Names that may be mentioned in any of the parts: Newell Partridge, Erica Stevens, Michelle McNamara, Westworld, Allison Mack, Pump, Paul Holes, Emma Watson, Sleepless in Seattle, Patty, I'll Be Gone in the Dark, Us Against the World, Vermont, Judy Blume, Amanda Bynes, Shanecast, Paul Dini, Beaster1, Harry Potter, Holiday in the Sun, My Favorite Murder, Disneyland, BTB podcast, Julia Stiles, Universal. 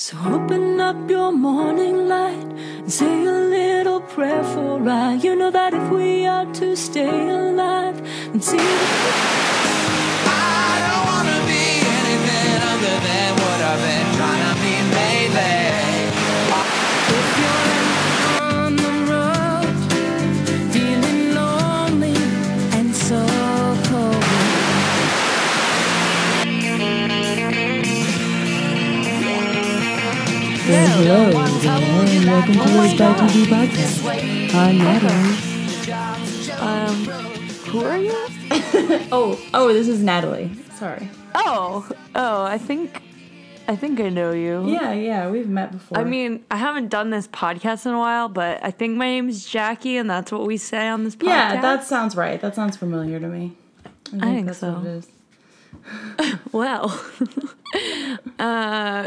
So open up your morning light and say a little prayer for I. You know that if we are to stay alive and see I don't want to be anything other than what I've been trying to be lately. If you're on the road, feeling lonely and so cold. Hello, and welcome to the BTB podcast. I'm Natalie. Who are you? oh, this is Natalie. Sorry. Oh, I think I know you. Yeah, we've met before. I mean, I haven't done this podcast in a while, but I think my name's Jackie, and that's what we say on this podcast. Yeah, that sounds right. That sounds familiar to me. I think that's so. What it is. Well,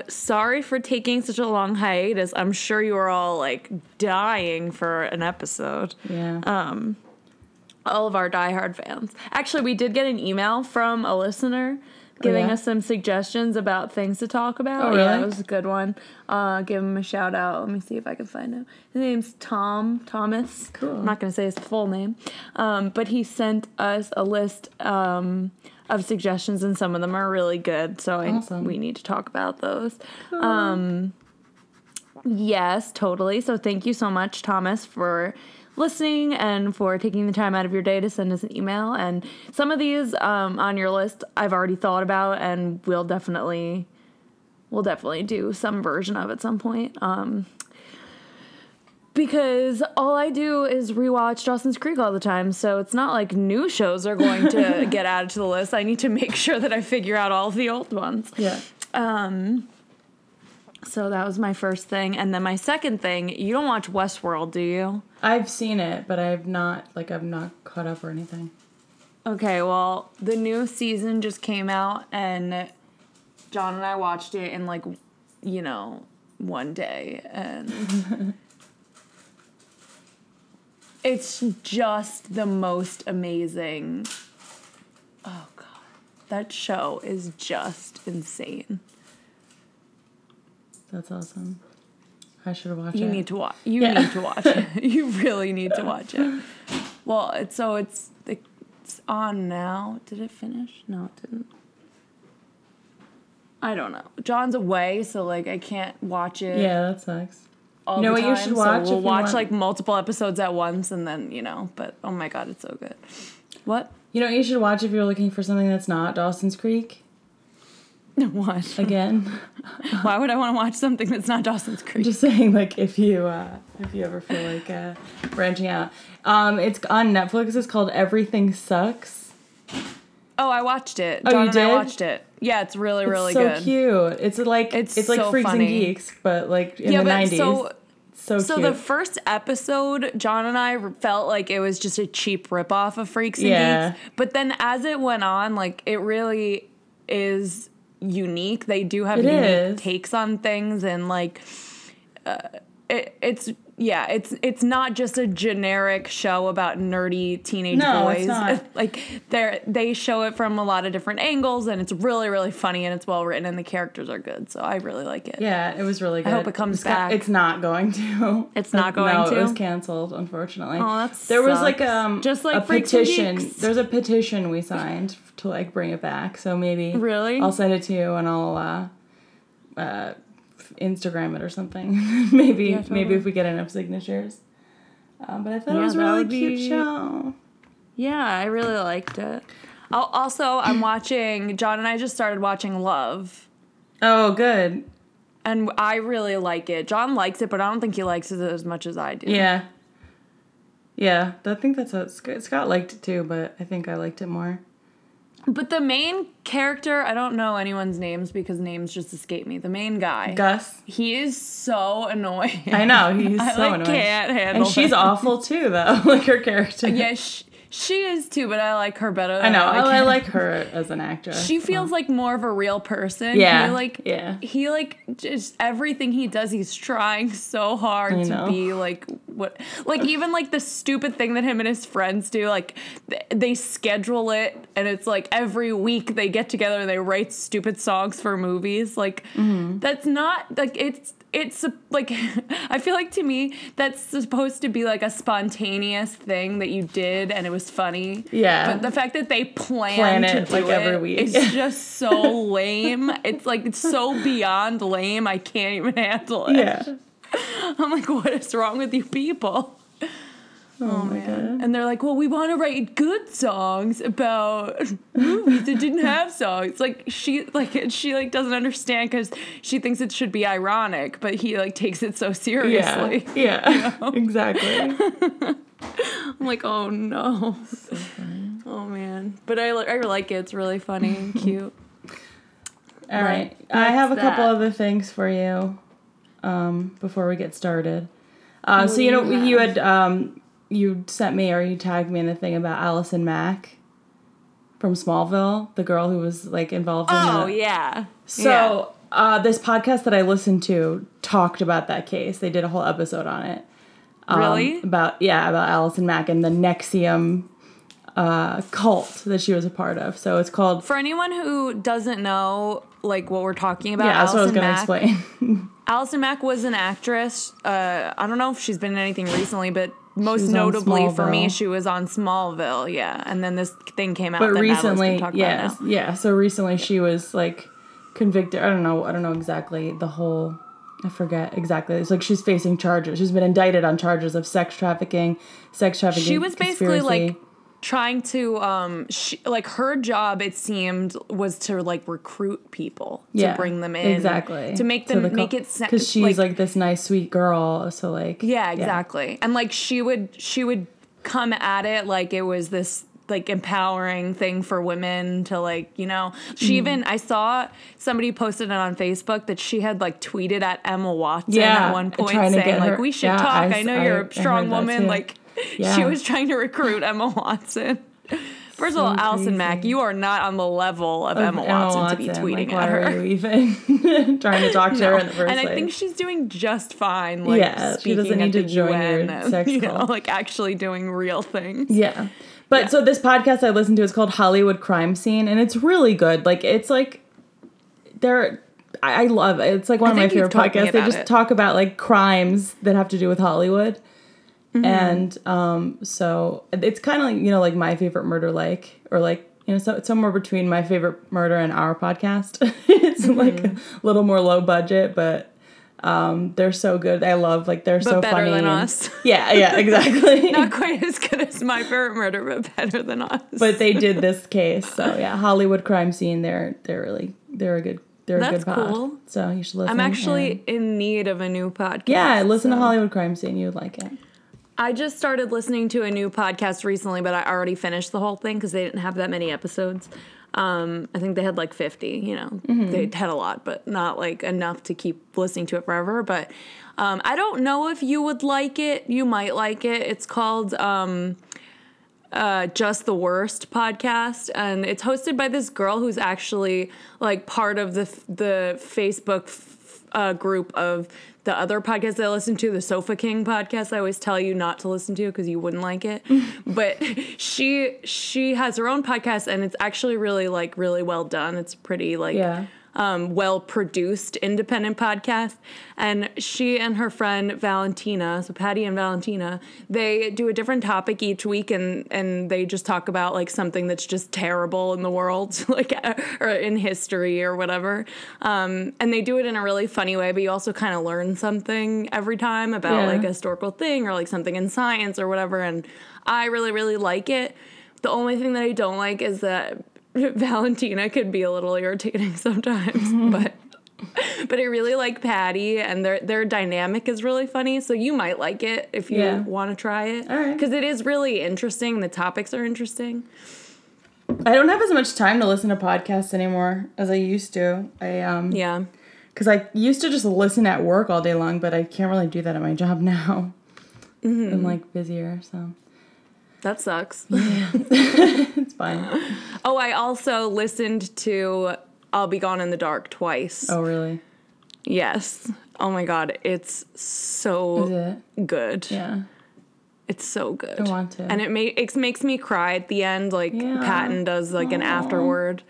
sorry for taking such a long hiatus. I'm sure you were all like dying for an episode. Yeah. All of our diehard fans. Actually, we did get an email from a listener giving us some suggestions about things to talk about. Oh, really? Yeah, that was a good one. Give him a shout out. Let me see if I can find him. His name's Thomas. Cool. I'm not going to say his full name. But he sent us a list of suggestions, and some of them are really good, so awesome. We need to talk about those. Cool. Yes, totally. So thank you so much, Thomas, for listening and for taking the time out of your day to send us an email. And some of these on your list I've already thought about, and we'll definitely do some version of at some point. Because all I do is rewatch Dawson's Creek all the time, so it's not like new shows are going to get added to the list. I need to make sure that I figure out all of the old ones. Yeah. So that was my first thing. And then my second thing, you don't watch Westworld, do you? I've seen it, but I'm not caught up or anything. Okay, well, the new season just came out, and John and I watched it in, like, you know, one day, and it's just the most amazing. Oh, God. That show is just insane. That's awesome. I should watch it. You need to watch. Need to watch it. You really need to watch it. Well, it's on now. Did it finish? No, it didn't. I don't know. John's away, so, like, I can't watch it. Yeah, that sucks. You know what you should watch? So we'll watch like multiple episodes at once, and then, you know, but oh my God, it's so good. What? You know what you should watch if you're looking for something that's not Dawson's Creek? What? Again? Why would I want to watch something that's not Dawson's Creek? I'm just saying, like, if you ever feel like branching out. It's on Netflix. It's called Everything Sucks. Oh, I watched it. Oh, John, you did? I watched it. Yeah, it's really, really good. It's so good. Cute. It's like it's so Freaks funny. And Geeks, but like in the 90s. So cute. The first episode, John and I felt like it was just a cheap ripoff of Freaks and Geeks. But then as it went on, like, it really is unique. They do have unique takes on things, and like it's not just a generic show about nerdy teenage boys. It's not. Like, they show it from a lot of different angles, and it's really, really funny, and it's well written, and the characters are good, so I really like it. Yeah, it was really good. I hope it comes back. It's not going to. It's not going to? No, it was canceled, unfortunately. Oh, that sucks. There was like just like a petition. There's a petition we signed to like bring it back, so maybe really? I'll send it to you, and I'll Instagram it or something. Maybe maybe if we get enough signatures. But I thought it was a really cute show. Yeah, I really liked it. I'm watching, John and I just started watching Love. Oh, good. And I really like it. John likes it, but I don't think he likes it as much as I do. Yeah. Yeah, I think that's how it's good. Scott liked it too, but I think I liked it more. But the main character, I don't know anyone's names because names just escape me. The main guy. Gus. He is so annoying. I know, he's so annoying. I can't handle it. And she's awful too, though, like her character. Yeah, She is too, but I like her better. I like her as an actress. She feels like more of a real person. Yeah. He like just everything he does, he's trying so hard to be like what, like even like the stupid thing that him and his friends do, like they schedule it and it's like every week they get together and they write stupid songs for movies. Like that's not like it's like I feel like to me that's supposed to be like a spontaneous thing that you did and it was funny. Yeah. But the fact that they plan it to do like every week is just so lame. It's like it's so beyond lame. I can't even handle it. Yeah. I'm like, what is wrong with you people? Oh man. God. And they're like, well, we want to write good songs about movies that didn't have songs. Like she doesn't understand because she thinks it should be ironic, but he like takes it so seriously. Yeah. Exactly. I'm like, oh no. So funny. Oh man. But I like it. It's really funny and cute. All right. I have a couple other things for you before we get started. You had you sent me or you tagged me in a thing about Allison Mack from Smallville, the girl who was like involved in that. Oh, yeah. So this podcast that I listened to talked about that case. They did a whole episode on it. Really? About Allison Mack and the Nexium cult that she was a part of. So it's called... For anyone who doesn't know, like, what we're talking about, yeah, Allison that's what I was going to explain. Allison Mack was an actress. I don't know if she's been in anything recently, but... Most notably for me, she was on Smallville, yeah. And then this thing came out. But recently, yeah. So recently, she was like convicted. I don't know exactly the whole. I forget exactly. It's like she's facing charges. She's been indicted on charges of sex trafficking. She was basically conspiracy. Like trying to, like her job. It seemed was to like recruit people to bring them in, exactly to make them make it sense. Because she's like this nice, sweet girl, so like exactly. And like she would come at it like it was this like empowering thing for women to like she even I saw somebody posted it on Facebook that she had like tweeted at Emma Watson at one point saying like we should talk. I know you're a strong woman, like. Yeah. She was trying to recruit Emma Watson. First of all, Allison Mack, you are not on the level of Emma Watson to be tweeting at her. Why are you even trying to talk to her in the first place? And I think she's doing just fine. Like, yeah, she doesn't need to join UN your sex cult. Like actually doing real things. Yeah. But so this podcast I listened to is called Hollywood Crime Scene, and it's really good. Like it's like they're... I love it. It's like one of my favorite podcasts. They just talk about like crimes that have to do with Hollywood. Mm-hmm. And so it's kind of like, like My Favorite Murder, like, or like, so it's somewhere between My Favorite Murder and our podcast. It's like a little more low budget, but they're so good. I love, like, they're so funny. Better than us. Yeah, exactly. Not quite as good as My Favorite Murder, but better than us. But they did this case. So yeah, Hollywood Crime Scene, they're a good That's a good pod. Cool. So you should listen. I'm actually in need of a new podcast. Yeah, listen to Hollywood Crime Scene. You'd like it. I just started listening to a new podcast recently, but I already finished the whole thing because they didn't have that many episodes. I think they had like 50, They had a lot, but not like enough to keep listening to it forever. But I don't know if you would like it. You might like it. It's called Just the Worst podcast, and it's hosted by this girl who's actually like part of the Facebook group of the other podcast I listen to, the Sofa King podcast. I always tell you not to listen to because you wouldn't like it. But she has her own podcast, and it's actually really like really well done. It's pretty like well produced independent podcast. And she and her friend Valentina, so Patty and Valentina, they do a different topic each week, and they just talk about like something that's just terrible in the world, like or in history or whatever. And they do it in a really funny way, but you also kind of learn something every time about like a historical thing or like something in science or whatever. And I really, really like it. The only thing that I don't like is that Valentina could be a little irritating sometimes, but I really like Patty, and their dynamic is really funny, so you might like it if you want to try it. All right. Because it is really interesting, and the topics are interesting. I don't have as much time to listen to podcasts anymore as I used to. Because I used to just listen at work all day long, but I can't really do that at my job now. Mm-hmm. I'm, like, busier, so... That sucks. Yeah. It's fine. Oh, I also listened to I'll Be Gone in the Dark twice. Oh, really? Yes. Oh, my God. It's so good. Yeah. It's so good. I want to. And it makes me cry at the end, like Patton does, like an afterword.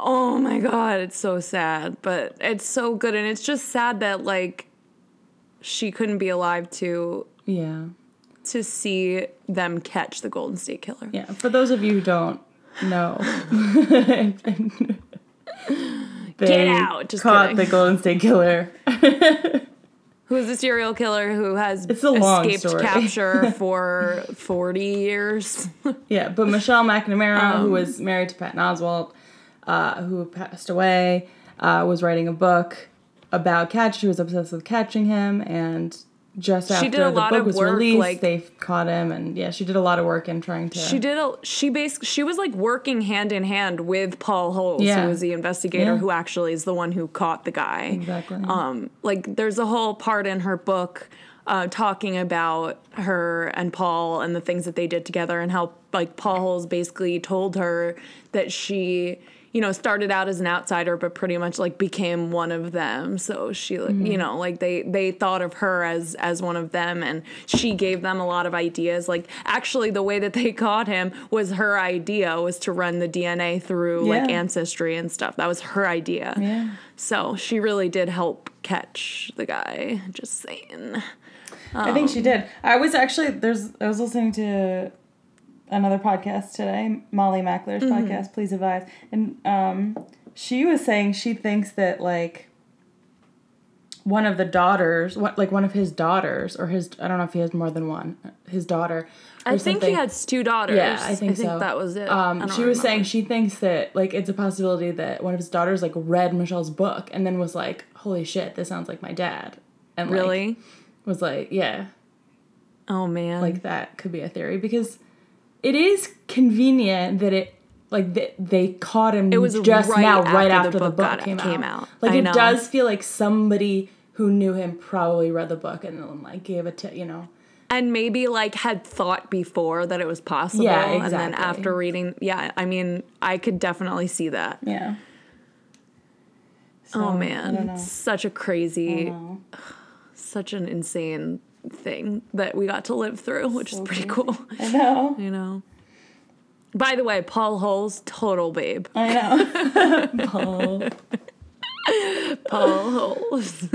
Oh, my God. It's so sad. But it's so good. And it's just sad that, like, she couldn't be alive to see them catch the Golden State Killer. Yeah, for those of you who don't know, get out. Just caught kidding. The Golden State Killer, who is a serial killer who has escaped capture for 40 years. Yeah, but Michelle McNamara, who was married to Patton Oswalt, who passed away, was writing a book about catch. She was obsessed with catching him, and just after the book was released, like, they caught him, and yeah, she did a lot of work in trying to. She was like working hand in hand with Paul Holes, who was the investigator, who actually is the one who caught the guy. Exactly. Like there's a whole part in her book talking about her and Paul and the things that they did together, and how like Paul Holes basically told her that she, you know, started out as an outsider, but pretty much, like, became one of them. So she, you know, like, they thought of her as one of them, and she gave them a lot of ideas. Like, actually, the way that they caught him was her idea, was to run the DNA through, like, Ancestry and stuff. That was her idea. Yeah. So she really did help catch the guy, just saying. I think she did. I was listening to another podcast today, Molly Mackler's podcast, Please Advise. And she was saying she thinks that, like, one of the daughters, one of his daughters, or his, I don't know if he has more than one, his daughter. I think he had two daughters. Yeah, I think that was it. She was saying she thinks that, like, it's a possibility that one of his daughters, like, read Michelle's book and then was like, holy shit, this sounds like my dad. And really? Like, was like, yeah. Oh, man. Like, that could be a theory, because it is convenient that it, like, they caught him just now, right after the book came out. Like, it does feel like somebody who knew him probably read the book and then, like, gave a tip, you know. And maybe, like, had thought before that it was possible. Yeah, exactly. And then after reading, I mean, I could definitely see that. Yeah. So, oh, man. Such a crazy, such an insane thing that we got to live through, which is pretty cool. I know. You know. By the way, Paul Holes, total babe. I know. Paul Holes.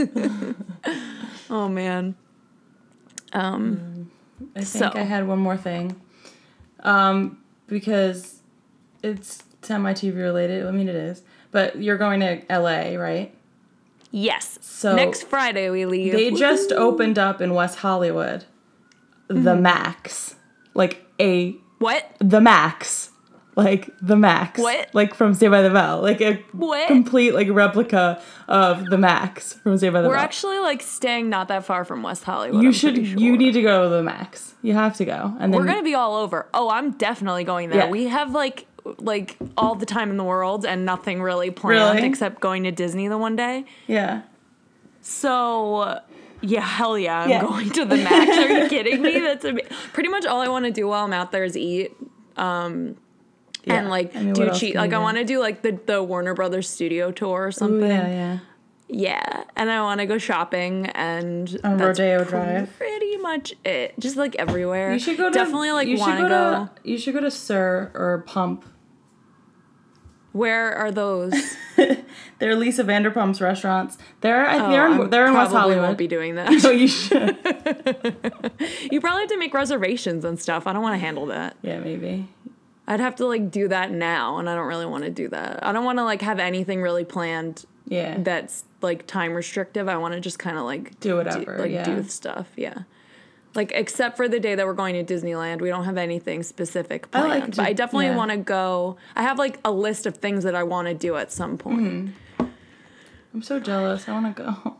Oh, man. I think I had one more thing. Because it's semi-TV related. I mean, it is. But you're going to LA, right? Yes. So next Friday we leave. They just opened up in West Hollywood, The Max, like a what? The Max, like The Max, what? Like from Saved by the Bell, like a what? Complete like replica of The Max from Saved by the Bell. We're actually like staying not that far from West Hollywood. You need to go to The Max. You have to go, and then we're gonna be all over. Oh, I'm definitely going there. Yeah. We have like all the time in the world and nothing really planned except going to Disney the one day. Yeah. So, yeah, hell yeah, I'm going to the Max. Are you kidding me? That's pretty much all I want to do while I'm out there is eat. And like do cheat. Like I want to do like the Warner Brothers studio tour or something. Ooh, yeah. Yeah, and I want to go shopping, and on Rodeo Drive. Pretty much it. Just like everywhere. You should go to definitely like want to go. You should go to Sir or Pump. Where are those? They're Lisa Vanderpump's restaurants. They're in West Hollywood. Won't be doing that. No, you should. You probably have to make reservations and stuff. I don't want to handle that. Yeah, maybe. I'd have to like do that now, and I don't really want to do that. I don't want to like have anything really planned. Yeah. That's like time restrictive. I want to just kind of like do whatever. Do stuff. Yeah. Like, except for the day that we're going to Disneyland, we don't have anything specific planned. But I definitely want to go. I have, like, a list of things that I want to do at some point. Mm. I'm so jealous. I want to go.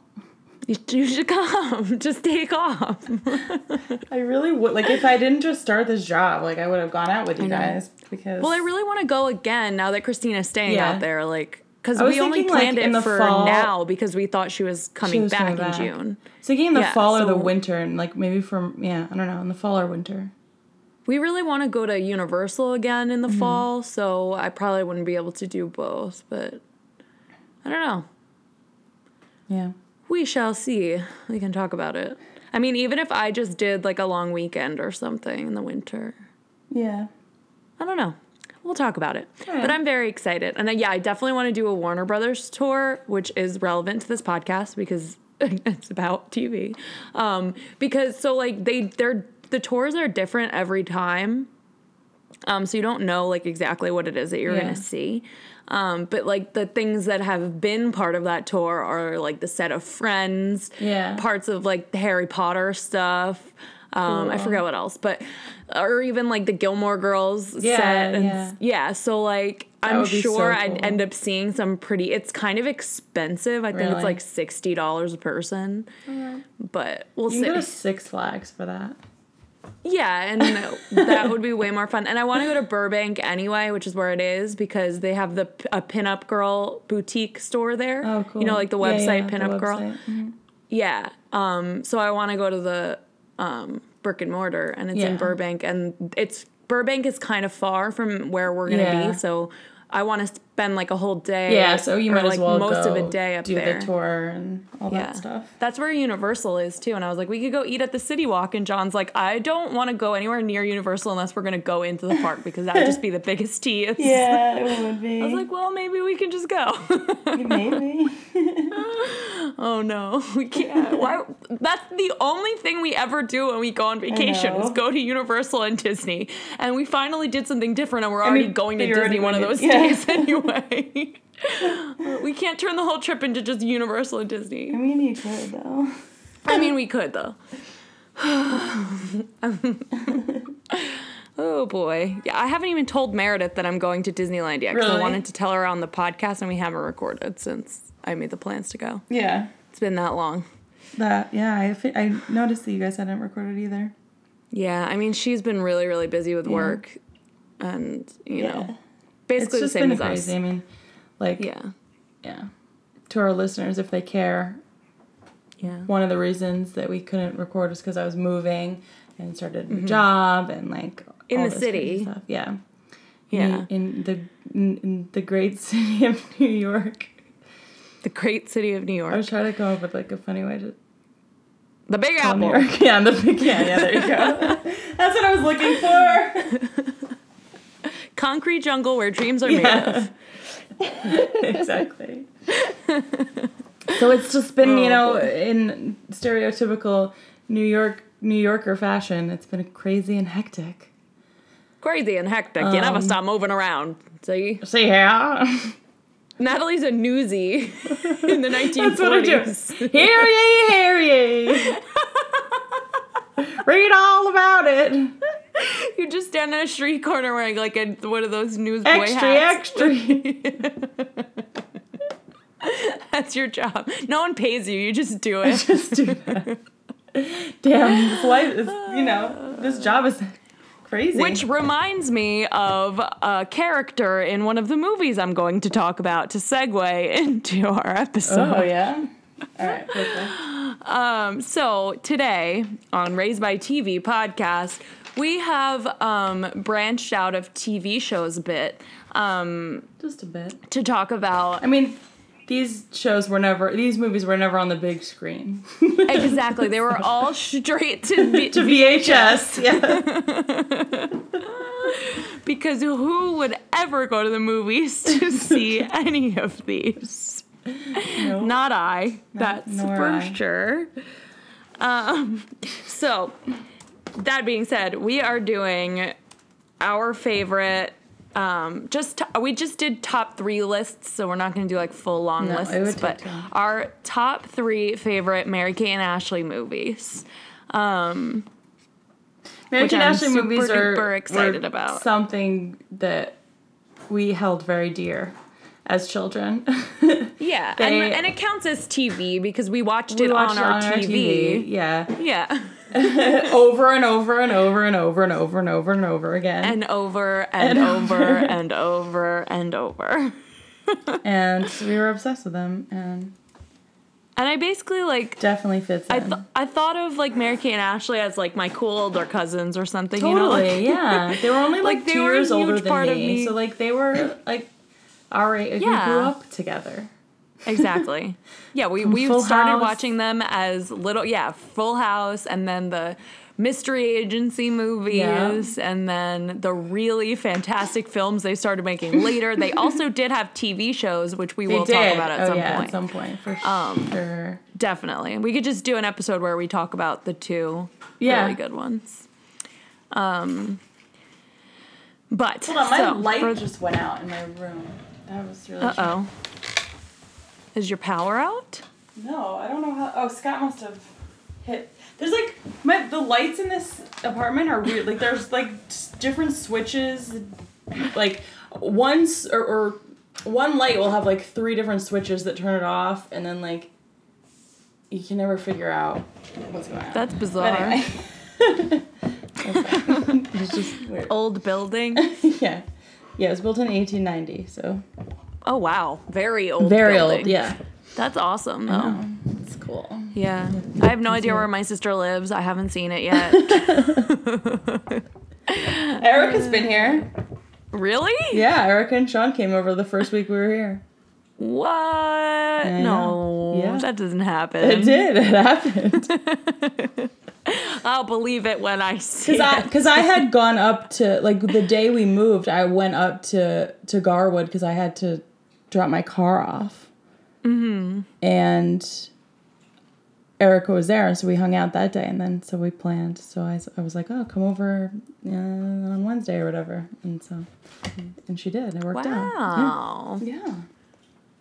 You should come. Just take off. I really would. Like, if I didn't just start this job, like, I would have gone out with you guys. Because I really want to go again now that Christina's staying out there. Like, because we only planned it for now because we thought she was coming back in June. So thinking in the fall or the winter, and like maybe from I don't know, in the fall or winter. We really want to go to Universal again in the fall, so I probably wouldn't be able to do both, but I don't know. Yeah. We shall see. We can talk about it. I mean, even if I just did, like, a long weekend or something in the winter. Yeah. I don't know. We'll talk about it. Right. But I'm very excited. And, yeah, I definitely want to do a Warner Brothers tour, which is relevant to this podcast because it's about TV. Because, so, like, the tours are different every time. So you don't know, like, exactly what it is that you're going to see. But, like, the things that have been part of that tour are, like, the set of Friends. Yeah. Parts of, like, the Harry Potter stuff. Cool. I forget what else. But, or even, like, the Gilmore Girls set. And, so, like, that I'm sure so cool. I'd end up seeing some pretty... It's kind of expensive. I think it's, like, $60 a person. Mm-hmm. But we'll see. You can go to Six Flags for that. Yeah, and that would be way more fun. And I want to go to Burbank anyway, which is where it is, because they have a Pinup Girl boutique store there. Oh, cool. You know, like the website Pinup Girl. Mm-hmm. Yeah. So I want to go to the brick and mortar, and it's in Burbank. And Burbank is kind of far from where we're going to be, so I want to spend, like, a whole day. Yeah, so you might as well most go of a day up do there. The tour and all that stuff. That's where Universal is, too. And I was like, we could go eat at the City Walk. And John's like, I don't want to go anywhere near Universal unless we're going to go into the park because that would just be the biggest tease. Yeah, it would be. I was like, well, maybe we can just go. Maybe. Oh, no, we can't. Why? That's the only thing we ever do when we go on vacation is go to Universal and Disney. And we finally did something different, and we're already going to Disney one of those days anyway. We can't turn the whole trip into just Universal and Disney. I mean, you could, though. I mean, we could, though. Oh, boy. Yeah, I haven't even told Meredith that I'm going to Disneyland yet, because I wanted to tell her on the podcast, and we haven't recorded since I made the plans to go. Yeah. It's been that long. I noticed that you guys hadn't recorded either. Yeah, I mean, she's been really, really busy with work, and, you know... Basically the same as us. It's just been crazy. I mean, like, to our listeners, if they care, one of the reasons that we couldn't record was because I was moving and started a new job and, like, in the city. Stuff. Yeah. Yeah. In the great city of New York. The great city of New York. I was trying to come up with, like, a funny way to... The Big Apple. Yeah, the Big... Yeah, there you go. That's what I was looking for. Concrete jungle where dreams are made of. Exactly. So it's just been, in stereotypical New Yorker fashion, it's been crazy and hectic. Crazy and hectic. You never stop moving around. See here. Natalie's a newsie in the 1940s. That's what I do. Hear ye, hear ye. Read all about it. You just stand in a street corner wearing, like, one of those newsboy hats. Extra. That's your job. No one pays you. You just do it. I just do that. Damn, this life is, this job is crazy. Which reminds me of a character in one of the movies I'm going to talk about to segue into our episode. Oh, yeah? All right, perfect. So today on Raised by TV podcast... We have branched out of TV shows a bit. Just a bit. To talk about... I mean, these movies were never on the big screen. Exactly. They were all straight to VHS. Yeah. Because who would ever go to the movies to see any of these? Nope. Not I. That's for sure. So... That being said, we are doing our favorite, we just did top 3 lists, so we're not going to do, like, full long lists, but our top 3 favorite Mary-Kate and Ashley movies, Mary-Kate and Ashley movies are excited about. Something that we held very dear as children. Yeah, and it counts as TV because we watched it on our TV. Yeah. Yeah. Over and over and over and over and over and over and over again. And over and over and over and over. And we were obsessed with them. And And I basically, like... Definitely fits in. I thought of, like, Mary-Kate and Ashley as, like, my cool older cousins or something, totally, you know? Like, yeah. They were only, like, 2 years older than me. So, like, they were, like, all right. Yeah. We grew up together. Exactly. Yeah, we started watching them as little... Yeah, Full House, and then the mystery agency movies, yeah, and then the really fantastic films they started making later. They also did have TV shows, which we will talk about at some point. At some point, for sure. Definitely. We could just do an episode where we talk about the two really good ones. But... Hold on, my light just went out in my room. That was really uh-oh. Is your power out? No, I don't know how... Oh, Scott must have hit... There's, like, the lights in this apartment are weird. Like, there's, like, different switches. Like, one light will have, like, 3 different switches that turn it off. And then, like, you can never figure out what's going on. That's bizarre. But anyway. It's just weird. Old building? Yeah. Yeah, it was built in 1890, so. Oh, wow. Very old. Very building. Old, yeah. That's awesome, though. It's cool. Yeah. I have no idea where my sister lives. I haven't seen it yet. Erica's been here. Really? Yeah, Erica and Sean came over the first week we were here. What? No. Yeah. That doesn't happen. It did. It happened. I'll believe it when I see it. Because I had gone up to, like, the day we moved, I went up to Garwood because I had to drop my car off. Mm-hmm. And... Erica was there, so we hung out that day, and then so we planned. So I was like, oh, come over on Wednesday or whatever, and she did. It worked out. Wow. Yeah.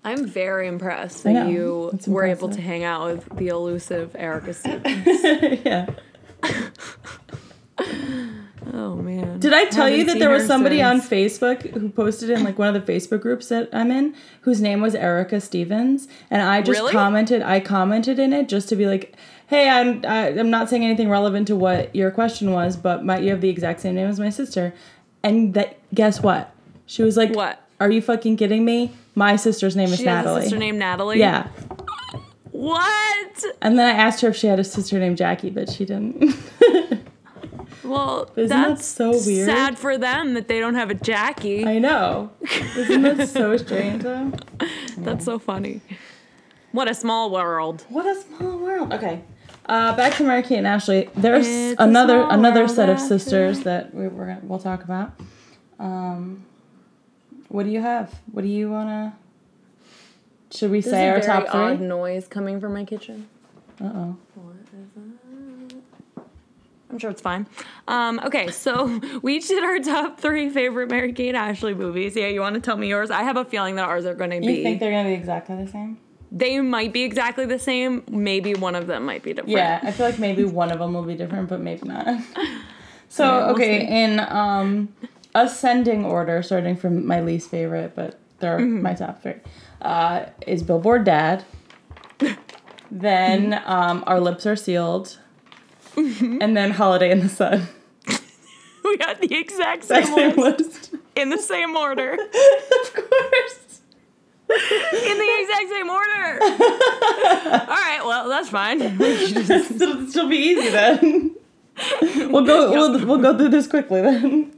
I'm very impressed that you were able to hang out with the elusive Erica Stevens. Yeah. Oh man. Did I tell you that there was somebody on Facebook who posted in like one of the Facebook groups that I'm in whose name was Erica Stevens, and I just commented in it just to be like, hey, I'm not saying anything relevant to what your question was, but you have the exact same name as my sister. And that, guess what? She was like, what? Are you fucking kidding me? My sister's name is Natalie. She has a sister named Natalie? Yeah. What? And then I asked her if she had a sister named Jackie, but she didn't. Well, that's so weird. Sad for them that they don't have a Jackie. I know. Isn't that so strange, though? That's so funny. What a small world. Okay. Back to Mary-Kate and Ashley. There's another set of sisters that we'll talk about. What do you have? What do you want to... Should we say our top 3? There's a very odd noise coming from my kitchen. Uh-oh. What is that? I'm sure it's fine. Okay, so we each did our top 3 favorite Mary-Kate and Ashley movies. Yeah, you want to tell me yours? I have a feeling that ours are going to be... You think they're going to be exactly the same? They might be exactly the same. Maybe one of them might be different. Yeah, I feel like maybe one of them will be different, but maybe not. So, in ascending order, starting from my least favorite, but they're my top 3, is Billboard Dad. Then Our Lips Are Sealed. Mm-hmm. And then Holiday in the Sun. We got the exact same list. In the same order. Of course. In the exact same order. All right, well, that's fine. It'll still be easy then. We'll go through this quickly then.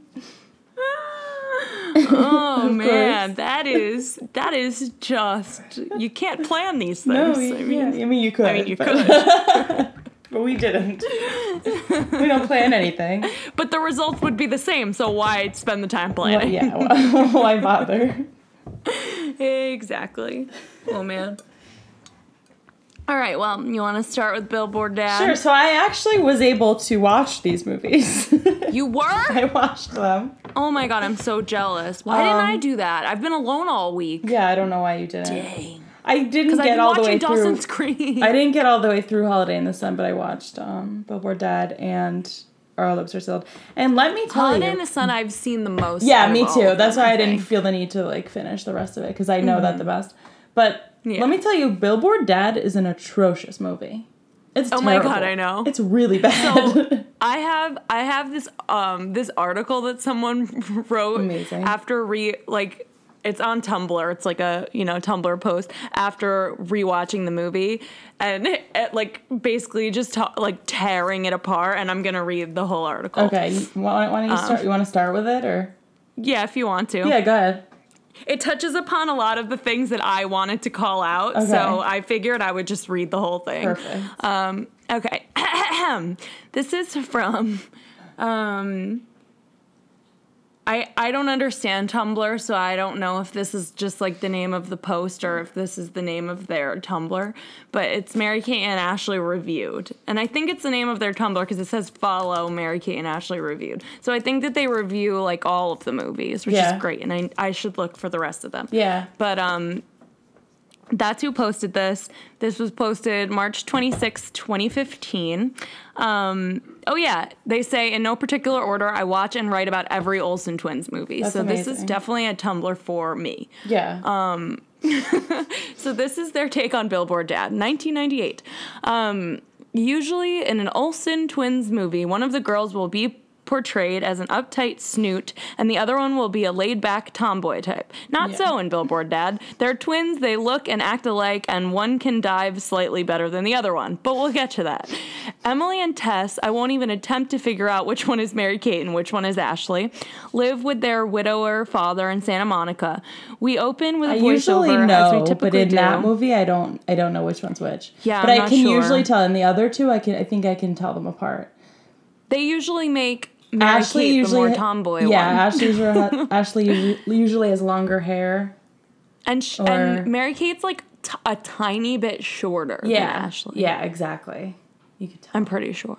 Oh man, that is just, you can't plan these things. No, you could. Could. But we didn't. We don't plan anything. But the results would be the same, so why spend the time planning? Why bother? Exactly. Oh, man. All right, well, you want to start with Billboard Dad? Sure, so I actually was able to watch these movies. You were? I watched them. Oh, my God, I'm so jealous. Why didn't I do that? I've been alone all week. Yeah, I don't know why you didn't. Dang. I didn't get all the way through. Dawson's Creek. I didn't get all the way through Holiday in the Sun, but I watched Billboard Dad and Our Lips Are Sealed. And let me tell you, Holiday in the Sun I've seen the most. Yeah, me too. That's why I didn't feel the need to like finish the rest of it because I know that the best. But let me tell you, Billboard Dad is an atrocious movie. It's terrible. Oh my God, I know. It's really bad. So I have this article that someone wrote after It's on Tumblr. It's like a, you know, Tumblr post after rewatching the movie and it like basically just tearing it apart. And I'm going to read the whole article. Okay. Why don't you start? You want to start with it or? Yeah, if you want to. Yeah, go ahead. It touches upon a lot of the things that I wanted to call out. Okay. So I figured I would just read the whole thing. Perfect. Okay. This is from... I don't understand Tumblr, so I don't know if this is just like the name of the post or if this is the name of their Tumblr, but it's Mary-Kate and Ashley Reviewed. And I think it's the name of their Tumblr because it says follow Mary-Kate and Ashley Reviewed. So I think that they review like all of the movies, which is great, and I should look for the rest of them. Yeah. But that's who posted this. This was posted March 26, 2015. They say, in no particular order, I watch and write about every Olsen Twins movie. That's so amazing. This is definitely a Tumblr for me. Yeah. So this is their take on Billboard Dad, 1998. Usually in an Olsen Twins movie, one of the girls will be portrayed as an uptight snoot, and the other one will be a laid-back tomboy type. Not so in Billboard Dad. They're twins, they look and act alike, and one can dive slightly better than the other one, but we'll get to that. Emily and Tess, I won't even attempt to figure out which one is Mary-Kate and which one is Ashley, live with their widower father in Santa Monica. We open with a voiceover, as we typically do. I usually know, but in that movie, I don't know which one's which. Yeah, but I'm not sure. Usually tell, and the other two, I think I can tell them apart. They usually make... Ashley usually the more tomboy one. Yeah, Ashley usually has longer hair, and Mary Kate's like a tiny bit shorter. Yeah, than Ashley. Yeah, exactly. You could tell. I'm pretty sure.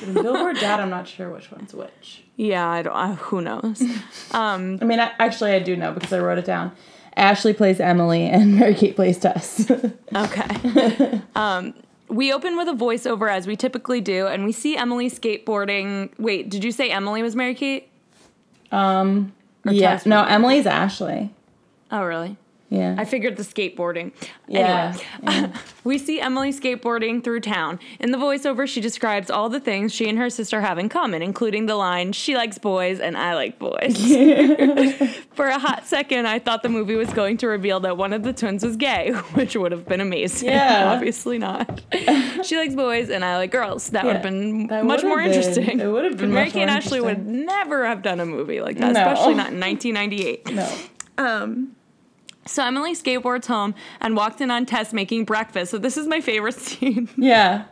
In Billboard Dad, I'm not sure which one's which. Yeah, I don't. Who knows? I do know because I wrote it down. Ashley plays Emily, and Mary Kate plays Tess. Okay. We open with a voiceover, as we typically do, and we see Emily skateboarding. Wait, did you say Emily was Mary-Kate? Yeah. No, Emily's Ashley. Oh, really? Yeah. I figured the skateboarding. Yeah. Anyway, we see Emily skateboarding through town. In the voiceover, she describes all the things she and her sister have in common, including the line, she likes boys and I like boys. For a hot second, I thought the movie was going to reveal that one of the twins was gay, which would have been amazing. Yeah. Obviously not. She likes boys and I like girls. That would have been much more interesting. It would have been much more interesting. Mary-Kate and Ashley would never have done a movie like that, especially not in 1998. No. So Emily skateboards home and walks in on Tess making breakfast. So this is my favorite scene. Yeah.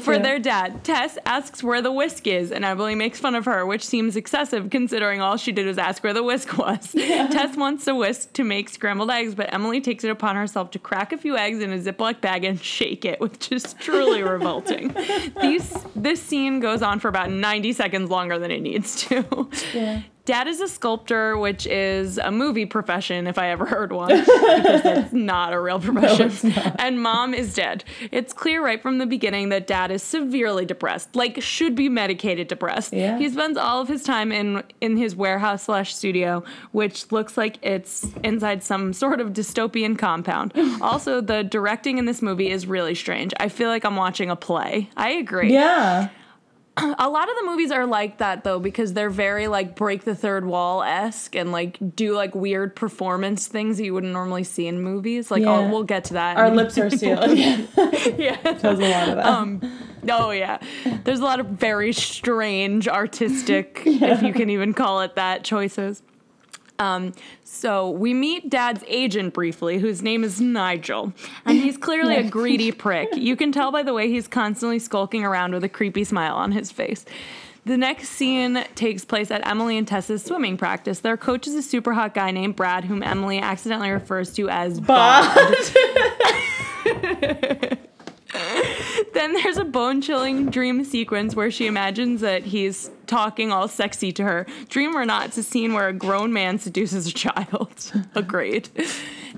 For their dad. Tess asks where the whisk is, and Emily makes fun of her, which seems excessive considering all she did was ask where the whisk was. Yeah. Tess wants a whisk to make scrambled eggs, but Emily takes it upon herself to crack a few eggs in a Ziploc bag and shake it, which is truly revolting. This scene goes on for about 90 seconds longer than it needs to. Yeah. Dad is a sculptor, which is a movie profession, if I ever heard one, because that's not a real profession. No, and Mom is dead. It's clear right from the beginning that Dad is severely depressed, like should be medicated depressed. Yeah. He spends all of his time in his warehouse/studio, which looks like it's inside some sort of dystopian compound. Also, the directing in this movie is really strange. I feel like I'm watching a play. I agree. Yeah. A lot of the movies are like that, though, because they're very, like, break the third wall-esque and, like, do, like, weird performance things that you wouldn't normally see in movies. Like, oh, we'll get to that. Our Lips Are Sealed. Yeah. There's a lot of that. Oh, yeah. There's a lot of very strange artistic, if you can even call it that, choices. So we meet Dad's agent briefly, whose name is Nigel, and he's clearly a greedy prick. You can tell by the way he's constantly skulking around with a creepy smile on his face. The next scene takes place at Emily and Tessa's swimming practice. Their coach is a super hot guy named Brad, whom Emily accidentally refers to as Bob. Then there's a bone-chilling dream sequence where she imagines that he's talking all sexy to her. Dream or not, it's a scene where a grown man seduces a child. Agreed.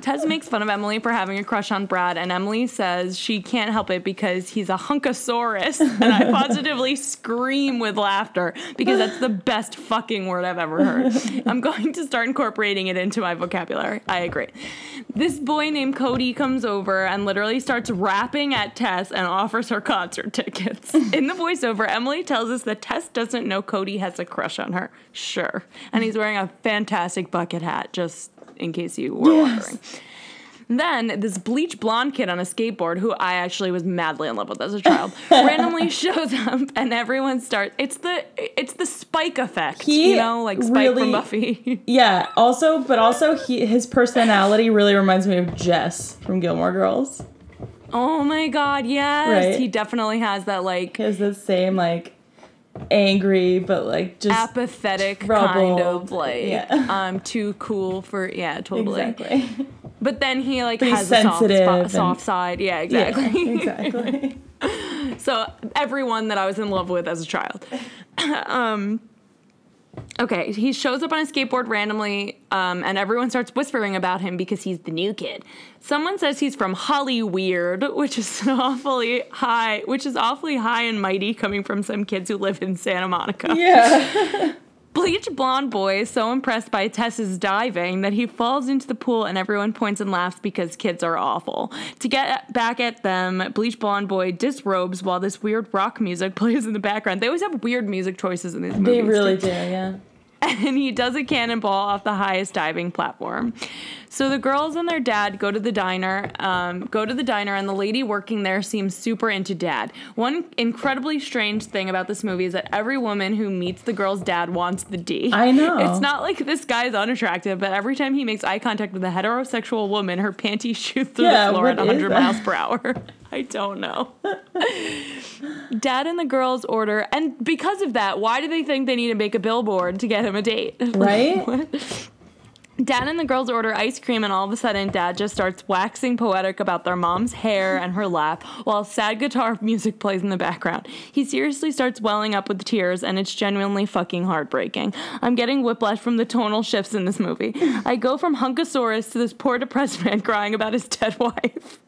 Tess makes fun of Emily for having a crush on Brad, and Emily says she can't help it because he's a hunkosaurus, and I positively scream with laughter because that's the best fucking word I've ever heard. I'm going to start incorporating it into my vocabulary. I agree. This boy named Cody comes over and literally starts rapping at Tess and offers her concert tickets. In the voiceover, Emily tells us that Tess doesn't know Cody has a crush on her. Sure. And he's wearing a fantastic bucket hat, just... in case you were wondering. Then this bleach blonde kid on a skateboard, who I actually was madly in love with as a child, randomly shows up, and everyone starts. It's the Spike effect, you know, like Spike really, from Buffy. Yeah. Also, his personality really reminds me of Jess from Gilmore Girls. Oh my God! Yes, right? He definitely has that. Like, he has the same like angry, but like just apathetic troubled, kind of like too cool for totally exactly. But then he like has a soft side. Yeah, exactly. Yeah, exactly. So everyone that I was in love with as a child. Okay, he shows up on a skateboard randomly, and everyone starts whispering about him because he's the new kid. Someone says he's from Hollyweird, which is awfully high and mighty coming from some kids who live in Santa Monica. Yeah. Bleach blonde boy is so impressed by Tess's diving that he falls into the pool and everyone points and laughs because kids are awful. To get back at them, bleach blonde boy disrobes while this weird rock music plays in the background. They always have weird music choices in these movies. They really do, yeah. And he does a cannonball off the highest diving platform. So the girls and their dad go to the diner, and the lady working there seems super into dad. One incredibly strange thing about this movie is that every woman who meets the girl's dad wants the D. I know. It's not like this guy's unattractive, but every time he makes eye contact with a heterosexual woman, her panties shoot through the floor at 100 miles per hour. I don't know. Dad and the girls order, and because of that, why do they think they need to make a billboard to get him a date? Right? What? Dad and the girls order ice cream, and all of a sudden, Dad just starts waxing poetic about their mom's hair and her lap, while sad guitar music plays in the background. He seriously starts welling up with tears, and it's genuinely fucking heartbreaking. I'm getting whiplash from the tonal shifts in this movie. I go from Hunkosaurus to this poor depressed man crying about his dead wife.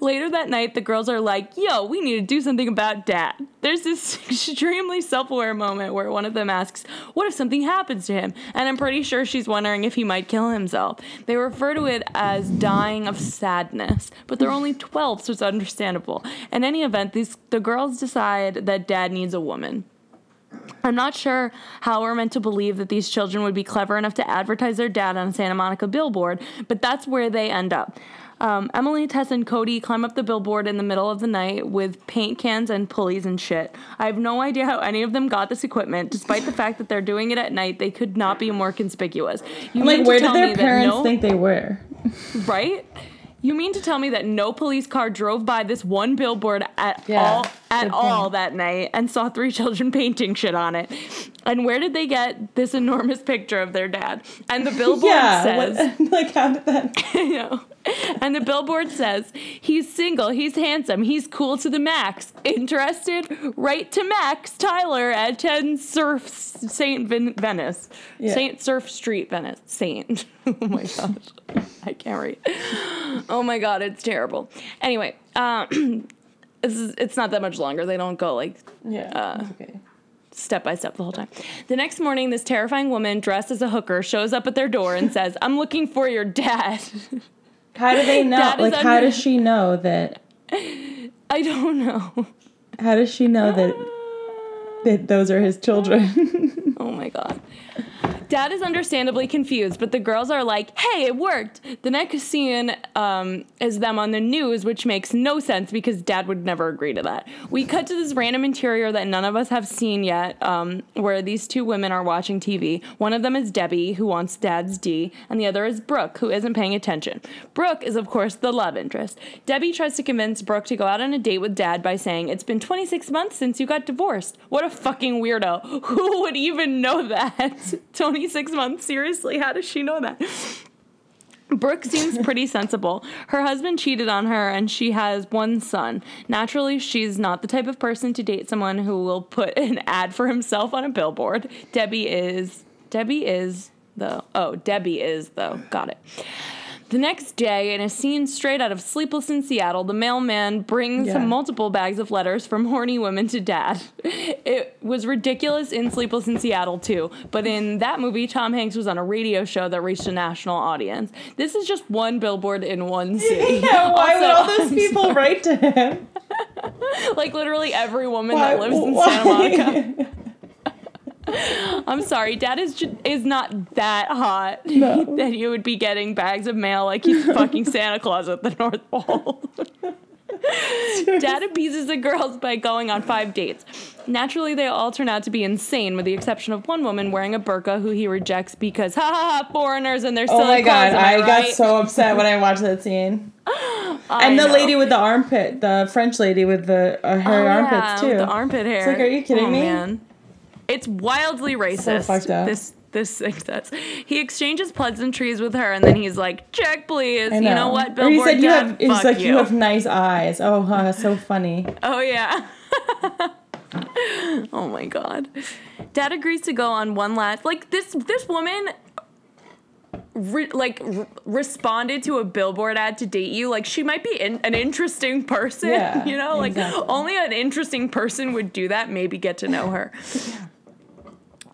Later that night, the girls are like, yo, we need to do something about dad. There's this extremely self-aware moment where one of them asks, what if something happens to him? And I'm pretty sure she's wondering if he might kill himself. They refer to it as dying of sadness, but they're only 12, so it's understandable. In any event, the girls decide that dad needs a woman. I'm not sure how we're meant to believe that these children would be clever enough to advertise their dad on a Santa Monica billboard, but that's where they end up. Emily, Tess, and Cody climb up the billboard in the middle of the night with paint cans and pulleys and shit. I have no idea how any of them got this equipment. Despite the fact that they're doing it at night, they could not be more conspicuous. Where did their parents think they were? Right? You mean to tell me that no police car drove by this one billboard at all that night and saw three children painting shit on it? And where did they get this enormous picture of their dad? And the billboard says... how did that... You know, and the billboard says, he's single, he's handsome, he's cool to the max. Interested? Write to Max Tyler at 10 Surf St. Venice. Yeah. St. Surf Street, Venice. St. Oh my gosh. I can't read. Oh my God, it's terrible. Anyway, it's not that much longer. They don't go step by step the whole time. The next morning, this terrifying woman dressed as a hooker shows up at their door and says, I'm looking for your dad. How do they know? How does she know that? I don't know. How does she know that those are his children? Oh my God. Dad is understandably confused, but the girls are like, hey, it worked. The next scene is them on the news, which makes no sense because Dad would never agree to that. We cut to this random interior that none of us have seen yet, where these two women are watching TV. One of them is Debbie, who wants Dad's D, and the other is Brooke, who isn't paying attention. Brooke is, of course, the love interest. Debbie tries to convince Brooke to go out on a date with Dad by saying, it's been 26 months since you got divorced. What a fucking weirdo. Who would even know that? Tony. 26 months, seriously, how does she know that? Brooke seems pretty sensible. Her husband cheated on her, and she has one son. Naturally, she's not the type of person to date someone who will put an ad for himself on a billboard. Debbie is, though. Got it. The next day, in a scene straight out of Sleepless in Seattle, the mailman brings multiple bags of letters from horny women to Dad. It was ridiculous in Sleepless in Seattle, too. But in that movie, Tom Hanks was on a radio show that reached a national audience. This is just one billboard in one city. Yeah, why would all those people write to him? Like, literally every woman that lives in Santa Monica. I'm sorry, Dad is not that hot that he would be getting bags of mail like he's fucking Santa Claus at the North Pole. Dad abuses the girls by going on 5 dates. Naturally, they all turn out to be insane, with the exception of one woman wearing a burqa who he rejects because, ha ha ha, foreigners and their silly clothes. Oh my God, I got so upset when I watched that scene. And the lady with the armpit, the French lady with the her armpits too. The armpit hair. It's like, are you kidding me? Man. It's wildly racist. So fucked up. This success. He exchanges pleasantries with her, and then he's like, check, please. You know what, Billboard Dad, he's like, you have nice eyes. Oh, that's so funny. Oh, yeah. Oh, my God. Dad agrees to go on one last... Like, this woman... responded to a Billboard ad to date you. Like, she might be an interesting person, yeah, you know? Like, exactly. Only an interesting person would do that. Maybe get to know her. Yeah.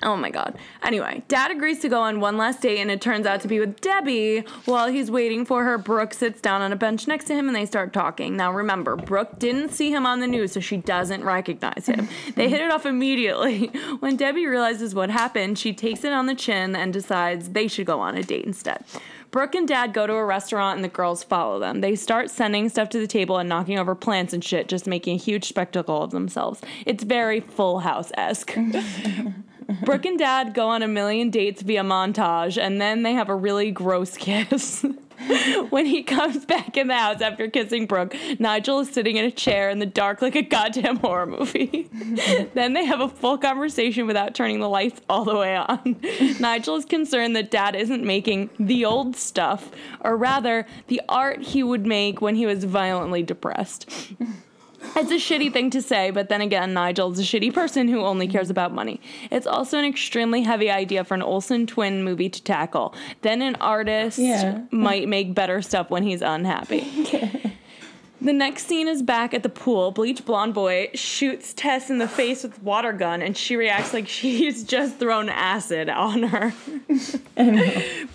Oh, my God. Anyway, Dad agrees to go on one last date, and it turns out to be with Debbie. While he's waiting for her, Brooke sits down on a bench next to him, and they start talking. Now, remember, Brooke didn't see him on the news, so she doesn't recognize him. They hit it off immediately. When Debbie realizes what happened, she takes it on the chin and decides they should go on a date instead. Brooke and Dad go to a restaurant, and the girls follow them. They start sending stuff to the table and knocking over plants and shit, just making a huge spectacle of themselves. It's very Full House-esque. Brooke and Dad go on a million dates via montage, and then they have a really gross kiss. When he comes back in the house after kissing Brooke, Nigel is sitting in a chair in the dark like a goddamn horror movie. Then they have a full conversation without turning the lights all the way on. Nigel is concerned that Dad isn't making the old stuff, or rather, the art he would make when he was violently depressed. It's a shitty thing to say, but then again, Nigel's a shitty person who only cares about money. It's also an extremely heavy idea for an Olsen twin movie to tackle. Then an artist might make better stuff when he's unhappy. The next scene is back at the pool. Bleach Blonde Boy shoots Tess in the face with a water gun, and she reacts like she's just thrown acid on her.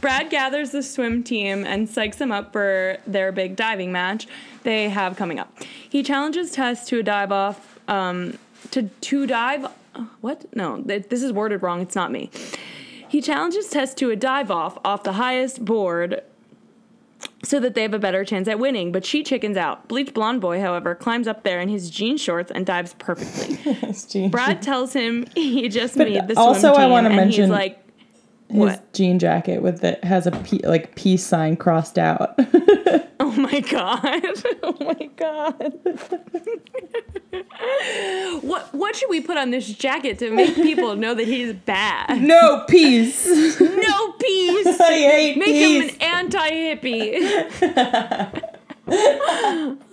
Brad gathers the swim team and psychs them up for their big diving match they have coming up. He challenges Tess to a dive off, to dive... What? No, this is worded wrong. It's not me. He challenges Tess to a dive off the highest board, so that they have a better chance at winning, but she chickens out. Bleach Blonde Boy, however, climbs up there in his jean shorts and dives perfectly. Brad tells him he just made the swim also team, I want to mention he's like, what? His jean jacket with that has a peace sign crossed out. Oh my God! Oh my God! What should we put on this jacket to make people know that he's bad? No peace. No peace. I hate make peace. Make him an anti-hippie.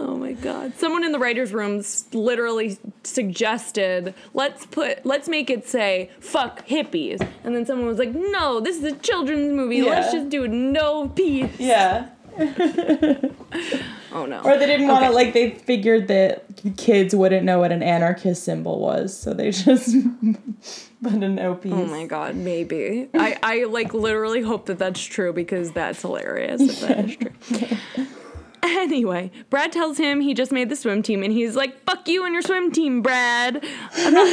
Oh my God! Someone in the writers' room literally suggested, "Let's make it say fuck hippies," and then someone was like, "No, this is a children's movie. Yeah. Let's just do no peace." Yeah. Oh no. Or they didn't want to, like, they figured that kids wouldn't know what an anarchist symbol was, so they just put an OP. Oh my God, maybe. I like literally hope that that's true, because that's hilarious if that is true. Anyway, Brad tells him he just made the swim team, and he's like, fuck you and your swim team, Brad. I'm not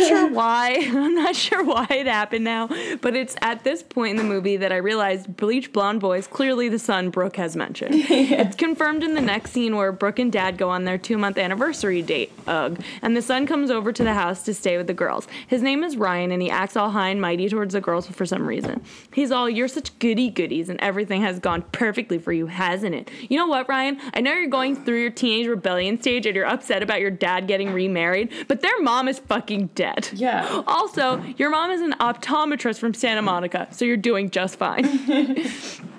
sure why it happened now, but it's at this point in the movie that I realized Bleach Blonde Boy is clearly the son Brooke has mentioned. Yeah. It's confirmed in the next scene where Brooke and Dad go on their 2-month anniversary date, and the son comes over to the house to stay with the girls. His name is Ryan, and he acts all high and mighty towards the girls for some reason. He's all, you're such goody-goodies, and everything has gone perfectly for you, hasn't it? You know what, Ryan? I know you're going through your teenage rebellion stage and you're upset about your dad getting remarried, but their mom is fucking dead. Yeah. Also, your mom is an optometrist from Santa Monica, so you're doing just fine.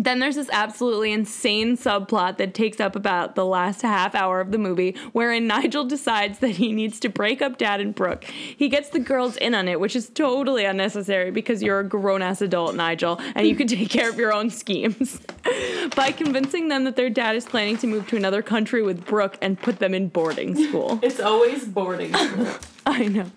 Then there's this absolutely insane subplot that takes up about the last half hour of the movie, wherein Nigel decides that he needs to break up Dad and Brooke. He gets the girls in on it, which is totally unnecessary because you're a grown-ass adult, Nigel, and you can take care of your own schemes. By convincing them that their dad is planning to move to another country with Brooke and put them in boarding school. It's always boarding school. I know.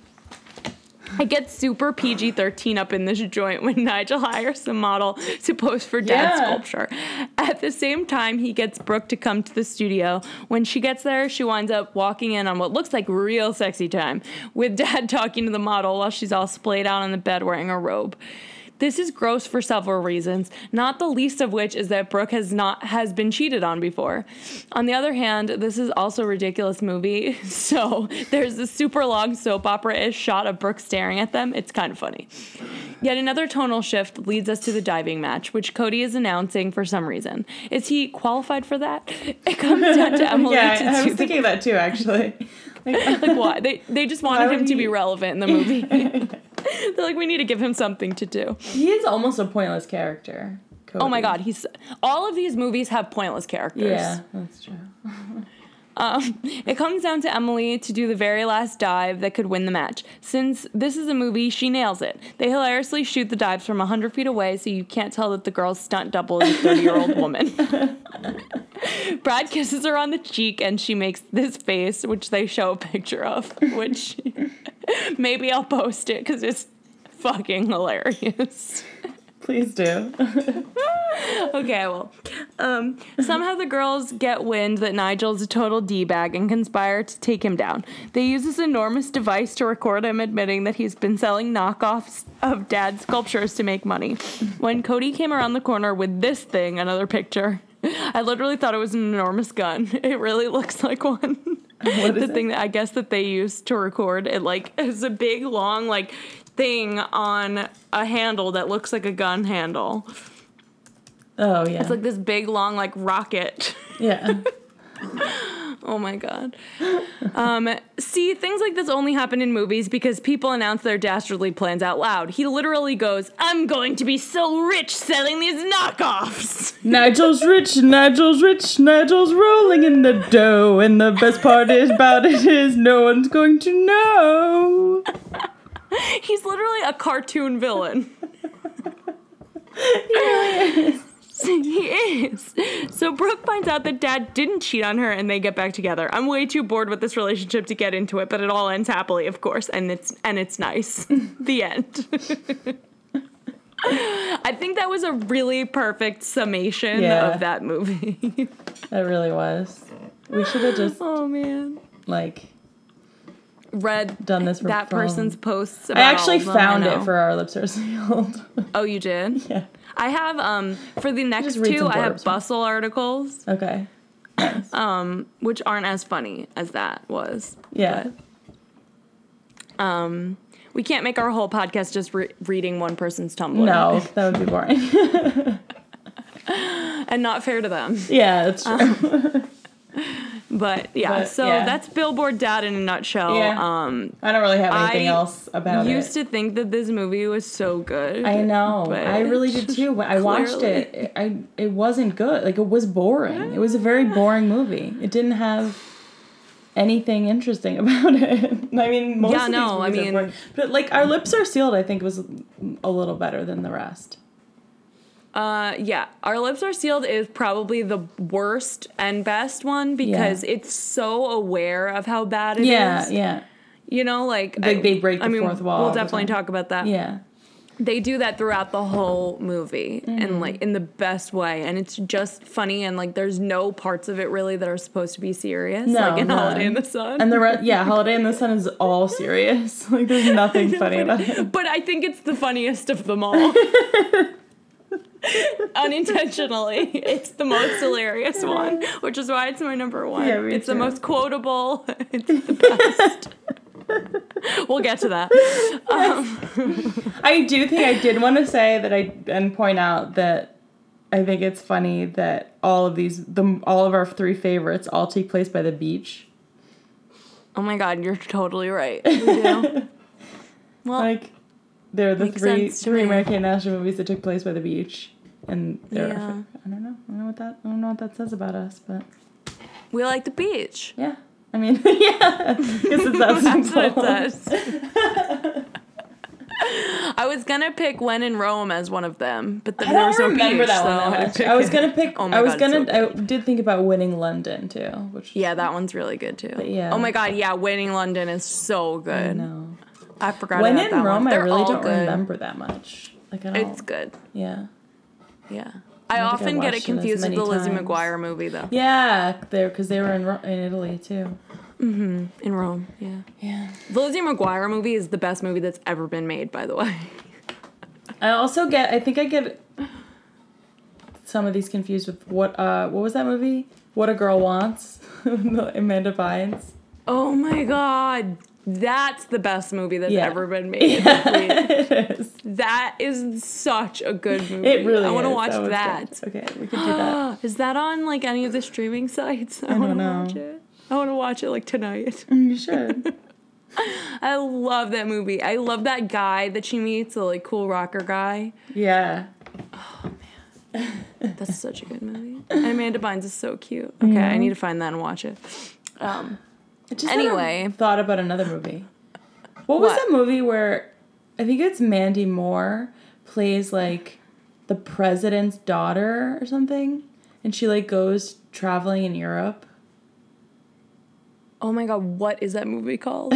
I get super PG-13 up in this joint when Nigel hires the model to pose for Dad's sculpture. At the same time, he gets Brooke to come to the studio. When she gets there, she winds up walking in on what looks like real sexy time, with Dad talking to the model while she's all splayed out on the bed wearing a robe. This is gross for several reasons, not the least of which is that Brooke has been cheated on before. On the other hand, this is also a ridiculous movie, so there's this super long soap opera-ish shot of Brooke staring at them. It's kind of funny. Yet another tonal shift leads us to the diving match, which Cody is announcing for some reason. Is he qualified for that? It comes down to Emily. I was thinking that too, actually. Like why? They just wanted him to be relevant in the movie. They're like, we need to give him something to do. He is almost a pointless character, Cody. Oh my God, all of these movies have pointless characters. Yeah, that's true. It comes down to Emily to do the very last dive that could win the match. Since this is a movie, she nails it. They hilariously shoot the dives from 100 feet away, so you can't tell that the girl's stunt double is a 30-year-old woman. Brad kisses her on the cheek, and she makes this face, which they show a picture of, which maybe I'll post it because it's fucking hilarious. Please do. Okay, well, somehow the girls get wind that Nigel's a total D-bag and conspire to take him down. They use this enormous device to record him admitting that he's been selling knockoffs of Dad's sculptures to make money. When Cody came around the corner with this thing, another picture, I literally thought it was an enormous gun. It really looks like one. What is the thing that I guess that they used to record it, like, is a big, long, like, thing on a handle that looks like a gun handle. Oh, yeah. It's like this big, long, like, rocket. Yeah. Oh, my God. See, things like this only happen in movies because people announce their dastardly plans out loud. He literally goes, I'm going to be so rich selling these knockoffs. Nigel's rich, Nigel's rich, Nigel's rolling in the dough. And the best part about it is no one's going to know. He's literally a cartoon villain. He really is. He is. So Brooke finds out that Dad didn't cheat on her, and they get back together. I'm way too bored with this relationship to get into it, but it all ends happily, of course, and it's nice. The end. I think that was a really perfect summation of that movie. That really was. We should have just done this for that person's posts. About I actually found it for Our Lips Are Sealed. Oh, you did? Yeah. I have for the next two. I have Bustle articles. Okay. Nice. Which aren't as funny as that was. Yeah. But, we can't make our whole podcast just reading one person's Tumblr. No, that would be boring. And not fair to them. Yeah, that's true. But that's Billboard Dad in a nutshell. Yeah. I don't really have anything else about it. I used to think that this movie was so good. I know. I really did too. When I watched it, it wasn't good. Like, it was boring. Yeah. It was a very boring movie. It didn't have anything interesting about it. I mean, most of these movies are boring. But, like, Our Lips Are Sealed, I think, was a little better than the rest. Our Lips Are Sealed is probably the worst and best one because it's so aware of how bad it is. Yeah. You know, like they break the fourth wall. We'll definitely talk about that. Yeah. They do that throughout the whole movie and like in the best way, and it's just funny, and like there's no parts of it really that are supposed to be serious. No, like in Holiday in the Sun. And the Holiday in the Sun is all serious. Like there's nothing funny about it. But I think it's the funniest of them all. Unintentionally, it's the most hilarious one, which is why it's my number one. Yeah, it's the most quotable. It's the best. We'll get to that. I do think I did want to say that and point out that I think it's funny that all of these, all of our three favorites, all take place by the beach. Oh my God, you're totally right. We do. Well. They're the three Mary Kate and Ashley movies that took place by the beach, and they're I don't know what that says about us, but we like the beach. Yeah, I mean, yeah, because it's that simple. That's what it says. I was gonna pick When in Rome as one of them, but I don't remember that one. I was gonna pick. Oh my God, I did think about Winning London too. Which that one's really good too. But yeah. Oh my God, yeah, Winning London is so good. I know. I forgot when about that Rome, one. When in Rome, I really don't good. Remember that much. Like at all. It's good. Yeah. Yeah. I often get it confused with the Lizzie McGuire movie, though. Yeah, because they were in Italy, too. Mm-hmm. In Rome, yeah. Yeah. The Lizzie McGuire movie is the best movie that's ever been made, by the way. I think I get some of these confused with what was that movie? What a Girl Wants, Amanda Bynes. Oh, my God. That's the best movie that's ever been made. Yeah, it is. That is such a good movie. It really is. I want to watch that. Okay, we can do that. Is that on, like, any of the streaming sites? I don't know. Watch it. I want to watch it, like, tonight. You should. I love that movie. I love that guy that she meets, the, like, cool rocker guy. Yeah. Oh, man. That's such a good movie. Amanda Bynes is so cute. Okay, I need to find that and watch it. Anyway, thought about another movie. What was that movie where I think it's Mandy Moore plays like the president's daughter or something, and she like goes traveling in Europe? Oh my God, what is that movie called?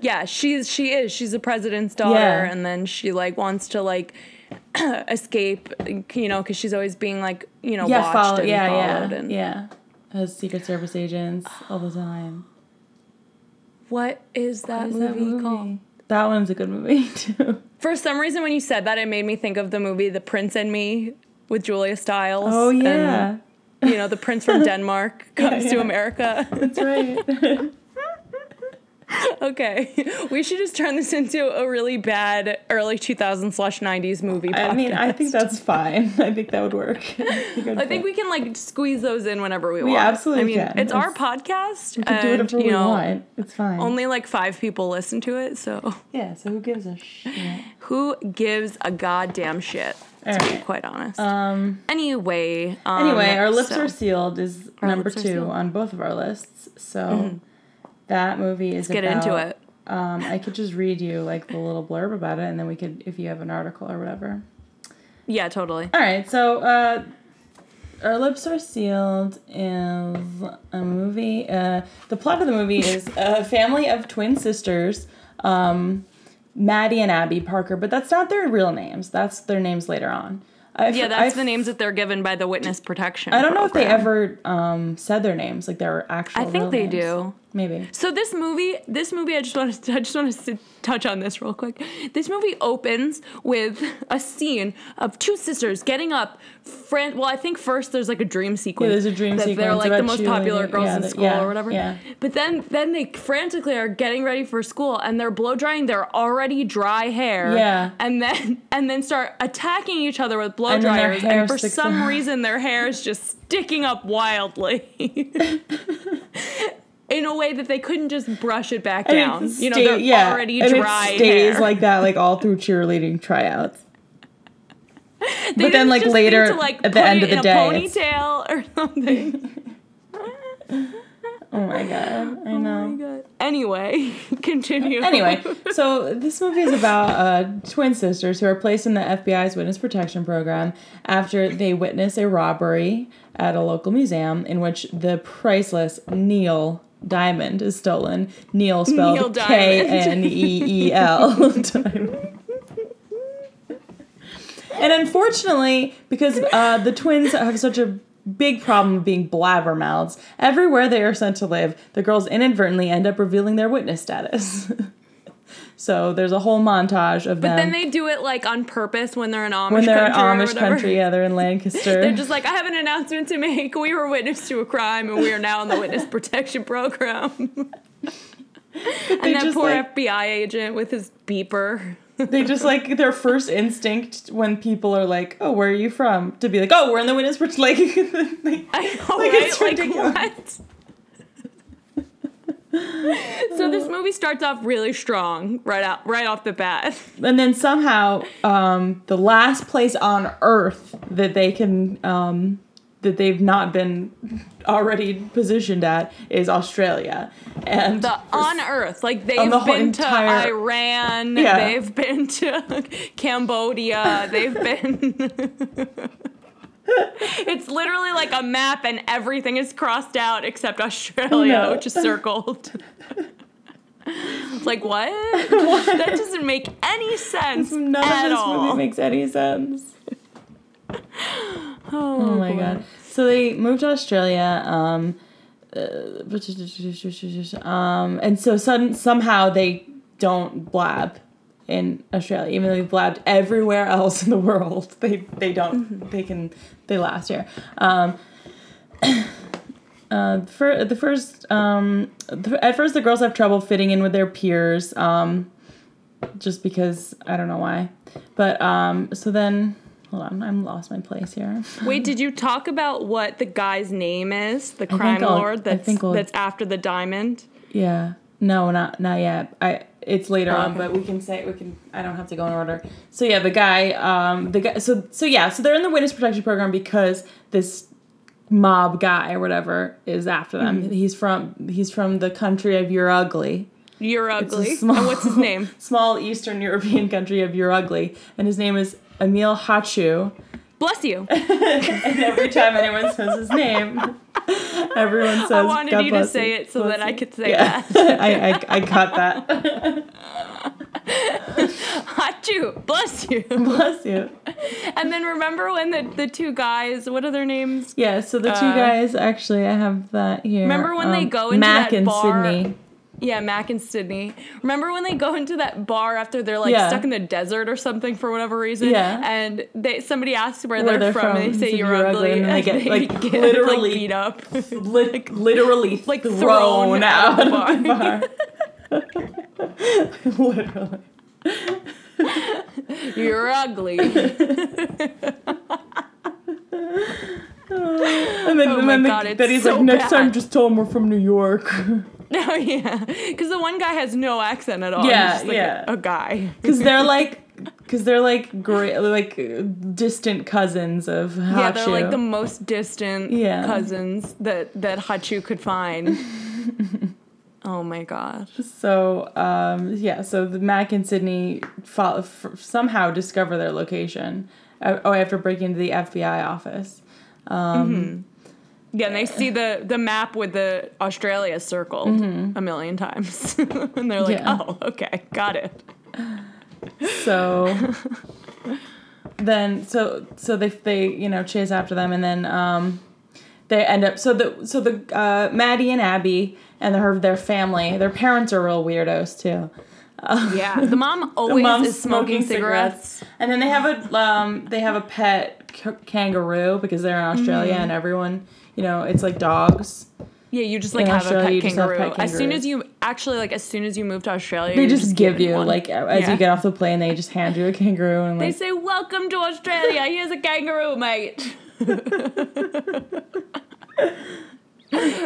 Yeah, she's the president's daughter, and then she like wants to like escape, you know, because she's always being like, you know, watched and followed. As Secret Service agents all the time. What is that movie called? That one's a good movie, too. For some reason, when you said that, it made me think of the movie The Prince and Me with Julia Stiles. Oh, yeah. And, you know, the prince from Denmark comes to America. That's right. Okay. We should just turn this into a really bad early 2000s/90s movie podcast. I mean, I think that's fine. I think that would work. I think we can, like, squeeze those in whenever we want. We absolutely can. It's our podcast. We can do whatever we want. It's fine. Only, like, 5 people listen to it, so. Yeah, so who gives a shit? Who gives a goddamn shit, to be quite honest. Anyway, Our Lips Are Sealed is number 2 on both of our lists, so... Mm-hmm. That movie is about... Let's get into it. I could just read you, like, the little blurb about it, and then we could, if you have an article or whatever. Yeah, totally. All right, so Our Lips Are Sealed is a movie. The plot of the movie is a family of twin sisters, Maddie and Abby Parker, but that's not their real names. That's their names later on. That's the names that they're given by the witness protection. I don't know if they ever said their names, like their actual. I think they do. Maybe. So this movie, I just want to touch on this real quick. This movie opens with a scene of two sisters getting up. I think first there's like a dream sequence. Yeah, there's a dream sequence. They're like the most popular girls in school or whatever. Yeah. But then they frantically are getting ready for school and they're blow drying their already dry hair. Yeah. And then start attacking each other with blow dryers. And for some reason their hair is just sticking up wildly. In a way that they couldn't just brush it back down. They're already dry. It stays hair. Like that, like all through cheerleading tryouts. But then, like later, at the end of the day, a ponytail or something. Oh my God! I know. Oh my God. Anyway, continue. Anyway, so this movie is about twin sisters who are placed in the FBI's witness protection program after they witness a robbery at a local museum in which the priceless Neil Diamond is stolen. Neil spelled Kneel. Diamond. And unfortunately, because the twins have such a big problem of being blabbermouths, everywhere they are sent to live, the girls inadvertently end up revealing their witness status. So there's a whole montage of them. But then they do it, like, on purpose when they're in Amish country. When they're in Amish country, they're in Lancaster. They're just like, I have an announcement to make. We were witness to a crime, and we are now in the witness protection program. And that poor FBI agent with his beeper. They just, like, their first instinct when people are like, oh, where are you from? To be like, oh, we're in the witness protection. Like, it's ridiculous. Like, what? So this movie starts off really strong right off the bat. And then somehow the last place on Earth that they can that they've not been already positioned at is Australia. And on Earth, like they've been to Iran, they've been to Cambodia, they've been It's literally like a map and everything is crossed out except Australia, which is circled. Like, what? That doesn't make any sense. None of this movie makes any sense. Oh my God. So they moved to Australia, and so somehow they don't blab in Australia, even though they've blabbed everywhere else in the world. They don't. They last here. At first the girls have trouble fitting in with their peers, just because I don't know why. But so then, hold on, I'm lost my place here. Wait, did you talk about what the guy's name is? The crime lord that's after the diamond. Yeah. No, not yet. It's later on, but we can. I don't have to go in order. So yeah, the guy. So they're in the witness protection program because this mob guy or whatever is after them. Mm-hmm. He's from the country of You're Ugly. You're Ugly. And what's his name? Small Eastern European country of You're Ugly, and his name is Emil Hachu. Bless you. And every time anyone says his name, everyone says, I wanted God you bless to say it so that you. I could say that. I got that. Hachu, bless you. Bless you. And then remember when the two guys, what are their names? Yeah, so the two guys, actually, I have that here. Remember when they go into Mac that bar? Mac and Sydney. Yeah, Mac and Sydney. Remember when they go into that bar after they're like stuck in the desert or something for whatever reason? Yeah. And somebody asks where they're from and they say you're ugly. And they get literally beat up. Literally like thrown out of the bar. Literally. You're ugly. And then next time just tell him we're from New York. Oh, yeah. Because the one guy has no accent at all. Yeah, just, like, yeah. A guy. Because they're, like, great, like, distant cousins of Hachu. Yeah, they're, like, the most distant cousins that Hachu could find. Oh, my gosh. So, so the Mac and Sydney somehow discover their location. After breaking into the FBI office. Yeah, and they see the map with the Australia circled a million times. And they're like, oh, okay, got it. So then they chase after them, and then they end up so the Maddie and Abby and their family, their parents are real weirdos too. Yeah, the mom always is smoking cigarettes. And then they have a pet kangaroo because they're in Australia and everyone, you know, it's like dogs. Yeah, you just like have a pet kangaroo. As soon as you move to Australia, they just give you one. Like as you get off the plane, they just hand you a kangaroo and they say, "Welcome to Australia. Here's a kangaroo, mate."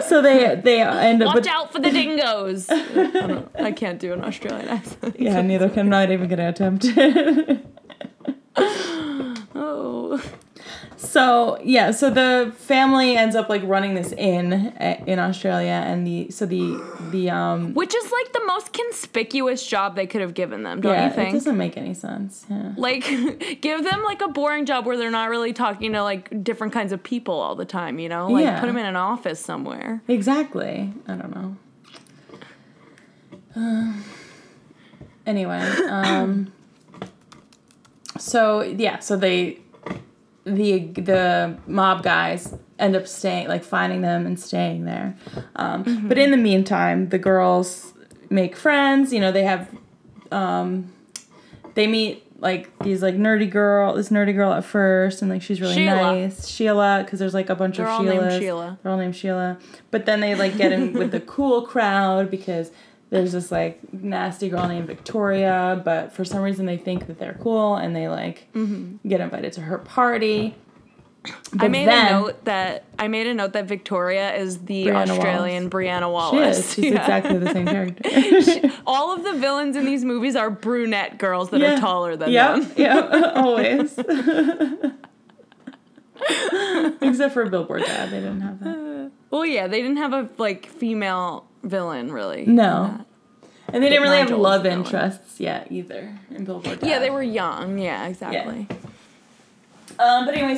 So they end up. Watch out for the dingoes. I can't do an Australian accent. Yeah, neither can. I'm not even gonna attempt it. Oh. So so the family ends up like running this in Australia, and the which is like the most conspicuous job they could have given them, don't you think? It doesn't make any sense. Yeah. Like, give them like a boring job where they're not really talking to like different kinds of people all the time, you know? Like put them in an office somewhere. Exactly. I don't know. Anyway, so they. The mob guys end up finding them and staying there. But in the meantime, the girls make friends. You know, they have, they meet like these like nerdy girl at first, and like she's really nice, Sheila, because there's like a bunch of Sheilas. They're all named Sheila. But then they like get in with the cool crowd because there's this like nasty girl named Victoria, but for some reason they think that they're cool and they like get invited to her party. But I made a note that Victoria is the Australian Brianna Wallace. She is. She's exactly the same character. All of the villains in these movies are brunette girls that are taller than them. Yeah, always. Except for Billboard Dad, they didn't have that. Well, yeah, they didn't have a like female villain, really. No. And they didn't really have love interests yet, either, in Billboard Dad. Yeah, they were young. Yeah, exactly. Yeah. But anyway,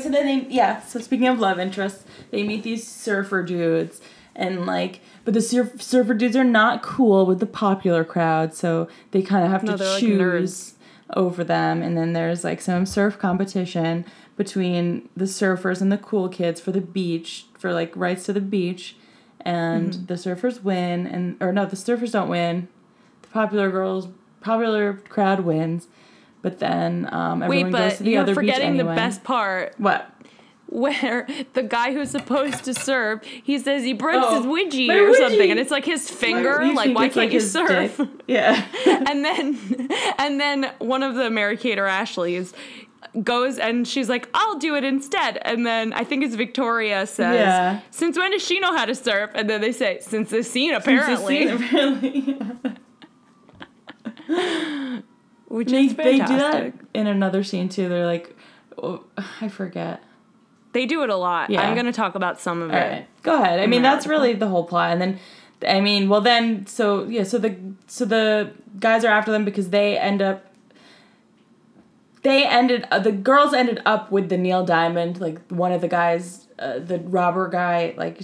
so speaking of love interests, they meet these surfer dudes, and like, but the surfer dudes are not cool with the popular crowd, so they kind of have to choose like over them. And then there's like some surf competition between the surfers and the cool kids for the beach, for like rights to the beach, and the surfers win, and or no, the surfers don't win. The popular crowd wins, but then everyone goes to the other beach anyway. Wait, but you're forgetting the best part. What? Where the guy who's supposed to serve, he says he breaks his wedgie or something, and it's like his finger. Like, why can't you surf? Dick. Yeah. and then one of the Mary-Kate or Ashleys goes and she's like, I'll do it instead. And then I think it's Victoria says, since when does she know how to surf? And then they say, since the scene, apparently. Yeah. Which is fantastic. They do that in another scene too. They're like, I forget. They do it a lot. Yeah. I'm going to talk about some of it. Right. Go ahead. I mean, that's really the whole plot. And then, I mean, well then, so the guys are after them because the girls ended up with the Neil Diamond. Like, one of the guys, the robber guy, like,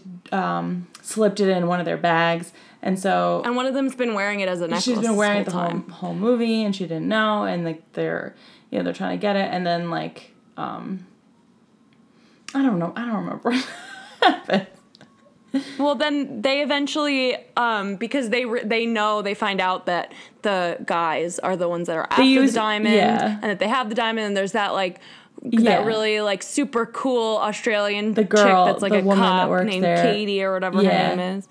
slipped it in one of their bags. And so... And one of them's been wearing it as a necklace. She's been wearing it the whole movie, and she didn't know. And, like, they're trying to get it. And then, like, I don't know. I don't remember what happened. Well, then they eventually, because they find out that the guys are the ones that are after the diamond, and that they have the diamond, and there's that, like, that really, like, super cool Australian chick that's, like, a cop named Katie or whatever her name is.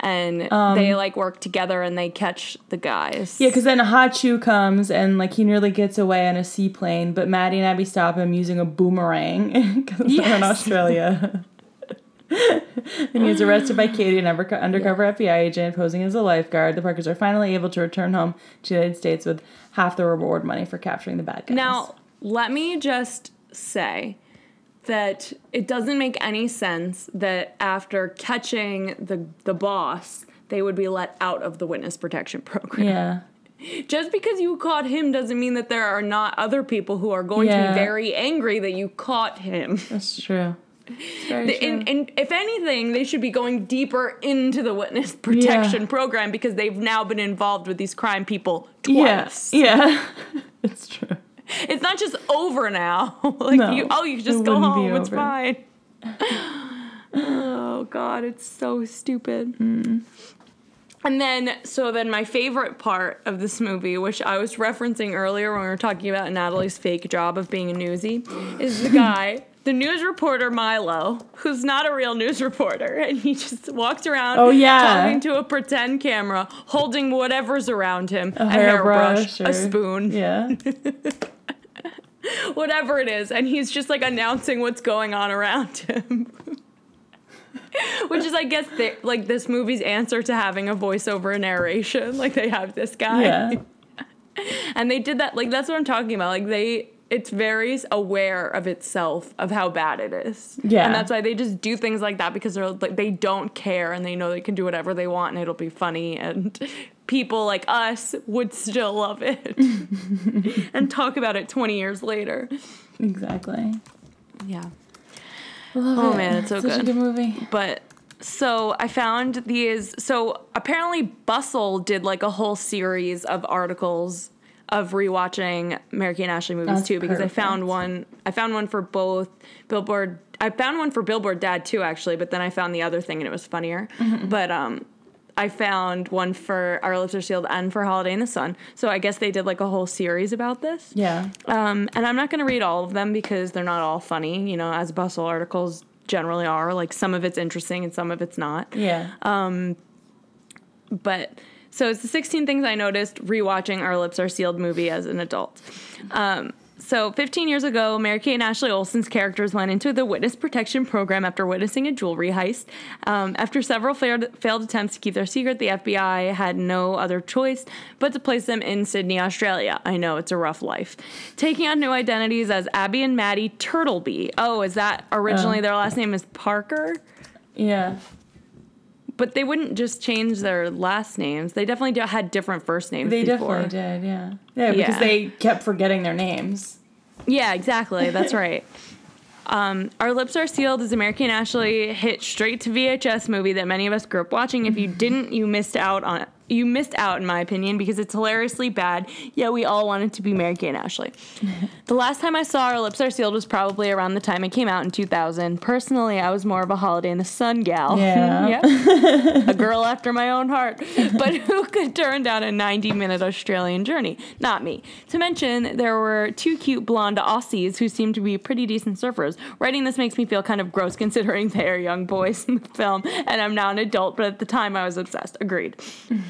And they, like, work together and they catch the guys. Yeah, because then a Hachu comes and, like, he nearly gets away on a seaplane, but Maddie and Abby stop him using a boomerang because they're in Australia. And he's arrested by Katie, an undercover FBI agent posing as a lifeguard. The Parkers are finally able to return home to the United States with half the reward money for capturing the bad guys. Now, let me just say that it doesn't make any sense that after catching the boss, they would be let out of the witness protection program. Yeah. Just because you caught him doesn't mean that there are not other people who are going to be very angry that you caught him. That's true. It's very true. And if anything, they should be going deeper into the witness protection program because they've now been involved with these crime people twice. Yeah. It's true. It's not just over now. Like, no, you can just go home. It's fine. Oh, God, it's so stupid. Mm. And then, my favorite part of this movie, which I was referencing earlier when we were talking about Natalie's fake job of being a newsie, is the guy, the news reporter Milo, who's not a real news reporter, and he just walks around talking to a pretend camera, holding whatever's around him, a hairbrush, a spoon. Yeah. Whatever it is, and he's just, like, announcing what's going on around him. Which is, I guess, like, this movie's answer to having a voiceover narration. Like, they have this guy. Yeah. And they did that, like, that's what I'm talking about. Like, it's very aware of itself, of how bad it is. Yeah. And that's why they just do things like that, because they're, like, they don't care, and they know they can do whatever they want, and it'll be funny, and... people like us would still love it and talk about it 20 years later. Exactly. Yeah. Oh, man, it's so good. Such a good movie. But so I found these. So apparently Bustle did like a whole series of articles of rewatching Mary Kate and Ashley movies too, because I found one for both Billboard. I found one for Billboard Dad too, actually, but then I found the other thing and it was funnier. Mm-hmm. But, I found one for Our Lips Are Sealed and for Holiday in the Sun. So I guess they did, like, a whole series about this. Yeah. And I'm not going to read all of them because they're not all funny, you know, as Bustle articles generally are. Like, some of it's interesting and some of it's not. Yeah. But so it's the 16 things I noticed rewatching Our Lips Are Sealed movie as an adult. So 15 years ago, Mary-Kate and Ashley Olsen's characters went into the witness protection program after witnessing a jewelry heist. After several failed attempts to keep their secret, the FBI had no other choice but to place them in Sydney, Australia. I know, it's a rough life. Taking on new identities as Abby and Maddie Turtleby. Oh, is that originally their last name is Parker? Yeah. But they wouldn't just change their last names. They definitely had different first names before. They definitely did, yeah. Yeah, because they kept forgetting their names. Yeah, exactly. That's right. Our Lips Are Sealed is a Mary Kate and Ashley hit straight to VHS movie that many of us grew up watching. If you didn't, you missed out on it. You missed out, in my opinion, because it's hilariously bad, yet we all wanted to be Mary Kate and Ashley. The last time I saw Our Lips Are Sealed was probably around the time it came out in 2000. Personally, I was more of a Holiday in the Sun gal. Yeah. Yep. A girl after my own heart. But who could turn down a 90-minute Australian journey? Not me. To mention, there were two cute blonde Aussies who seemed to be pretty decent surfers. Writing this makes me feel kind of gross considering they are young boys in the film, and I'm now an adult, but at the time I was obsessed. Agreed.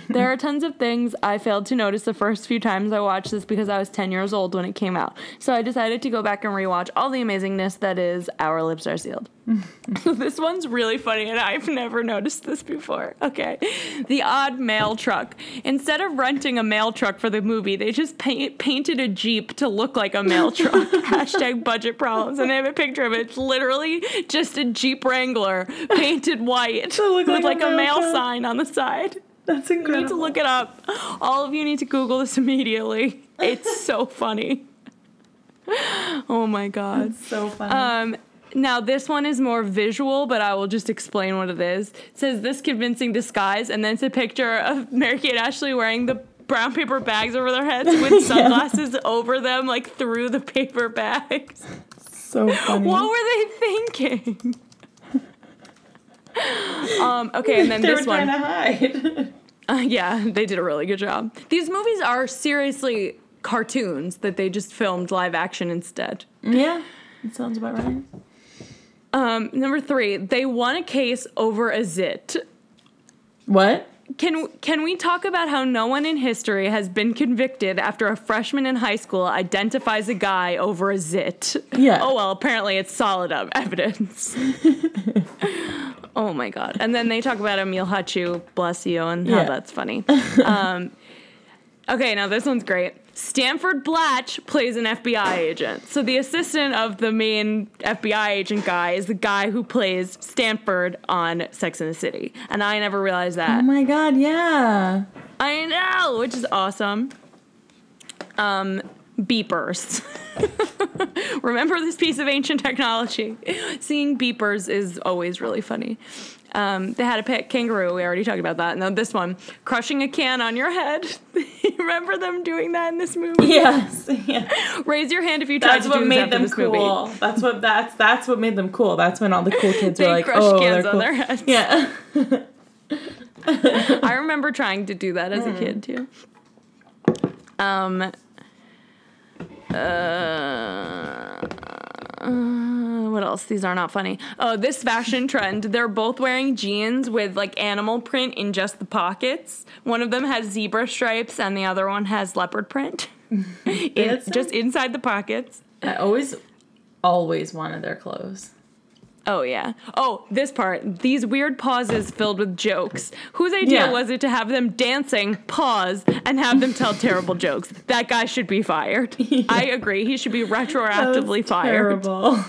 There are tons of things I failed to notice the first few times I watched this because I was 10 years old when it came out. So I decided to go back and rewatch all the amazingness that is Our Lips Are Sealed. This one's really funny, and I've never noticed this before. Okay. The odd mail truck. Instead of renting a mail truck for the movie, they just painted a Jeep to look like a mail truck. Hashtag budget problems. And I have a picture of it. It's literally just a Jeep Wrangler painted white to look with like a mail sign on the side. That's incredible. You need to look it up. All of you need to Google this immediately. It's so funny. Oh, my God. It's so funny. Now, this one is more visual, but I will just explain what it is. It says, "This convincing disguise," and then it's a picture of Mary-Kate and Ashley wearing the brown paper bags over their heads with sunglasses over them, like through the paper bags. So funny. What were they thinking? Okay, and then this one. They were trying to hide. Yeah, they did a really good job. These movies are seriously cartoons that they just filmed live action instead. Yeah, that sounds about right. Number 3, they won a case over a zit. What? Can we talk about how no one in history has been convicted after a freshman in high school identifies a guy over a zit? Yeah. Oh, well, apparently it's solid evidence. Oh, my God. And then they talk about Emil Hachu, bless you, and how that's funny. Okay, now this one's great. Stanford Blatch plays an FBI agent. So the assistant of the main FBI agent guy is the guy who plays Stanford on Sex and the City. And I never realized that. Oh, my God, yeah. I know, which is awesome. Beepers. Remember this piece of ancient technology. Seeing beepers is always really funny. They had a pet kangaroo. We already talked about that. And then this one, crushing a can on your head. Remember them doing that in this movie? Yes. Yeah. Raise your hand if you tried to do that in this movie. That's what made them cool. That's when all the cool kids were like, oh, they're cool. They crush cans on their heads. Yeah. I remember trying to do that as a kid, too. What else? These are not funny. Oh, this fashion trend. They're both wearing jeans with, like, animal print in just the pockets. One of them has zebra stripes, and the other one has leopard print. Just inside the pockets. I always wanted their clothes. Oh, yeah. Oh, this part. These weird pauses filled with jokes. Whose idea was it to have them dancing, pause, and have them tell terrible jokes? That guy should be fired. Yeah. I agree. He should be retroactively fired. Terrible.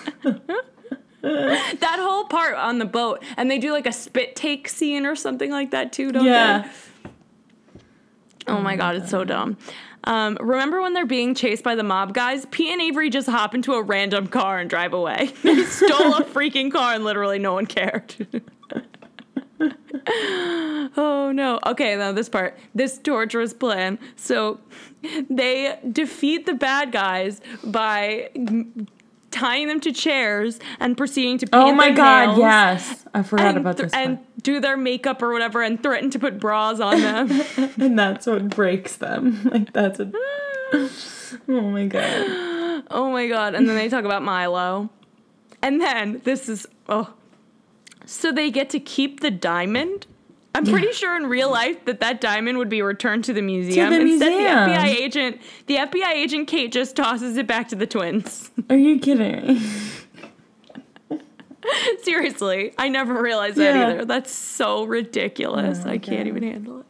That whole part on the boat. And they do like a spit take scene or something like that, too, don't they? Oh, my God. It's so dumb. Remember when they're being chased by the mob guys? Pete and Avery just hop into a random car and drive away. They stole a freaking car and literally no one cared. Oh, no. Okay, now this part. This torturous plan. So they defeat the bad guys by tying them to chairs and proceeding to paint their nails. Oh, my God, yes. I forgot about this part. And do their makeup or whatever and threaten to put bras on them. And that's what breaks them. Like, that's what... Oh, my God. Oh, my God. And then they talk about Milo. And then this is... Oh. So they get to keep the diamond? I'm pretty sure in real life that diamond would be returned to the museum. Instead, the FBI agent Kate just tosses it back to the twins. Are you kidding? Seriously, I never realized that either. That's so ridiculous. Oh, I can't even handle it.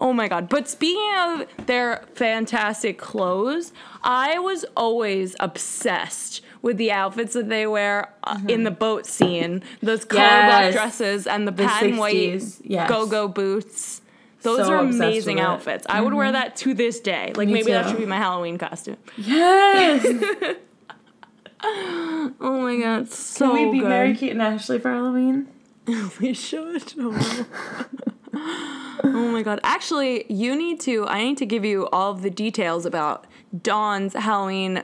Oh, my God. But speaking of their fantastic clothes, I was always obsessed with the outfits that they wear in the boat scene. Those color black dresses and the patent white go-go boots. Those are amazing outfits. I would wear that to this day. Like, maybe that should be my Halloween costume. Yes! Oh my god, so good. Can we be Mary-Kate and Ashley for Halloween? We should. Oh my god. Actually, I need to give you all of the details about Dawn's Halloween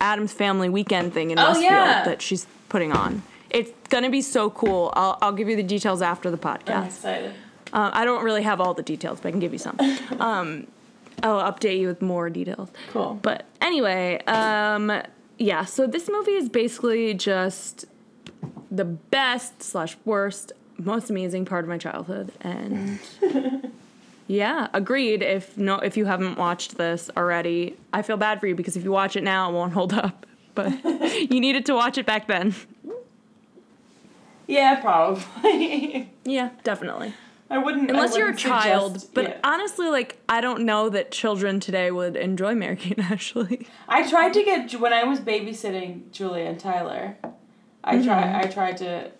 Addams Family weekend thing in Westfield that she's putting on. It's going to be so cool. I'll give you the details after the podcast. I'm excited. I don't really have all the details, but I can give you some. I'll update you with more details. Cool. But anyway, so this movie is basically just the best / worst, most amazing part of my childhood. And yeah, agreed. If you haven't watched this already, I feel bad for you because if you watch it now, it won't hold up. But you needed to watch it back then. Yeah, probably. Yeah, definitely. Unless you're a child, but honestly, I don't know that children today would enjoy Mary-Kate and Ashley. I tried to get, when I was babysitting Julia and Tyler, I tried to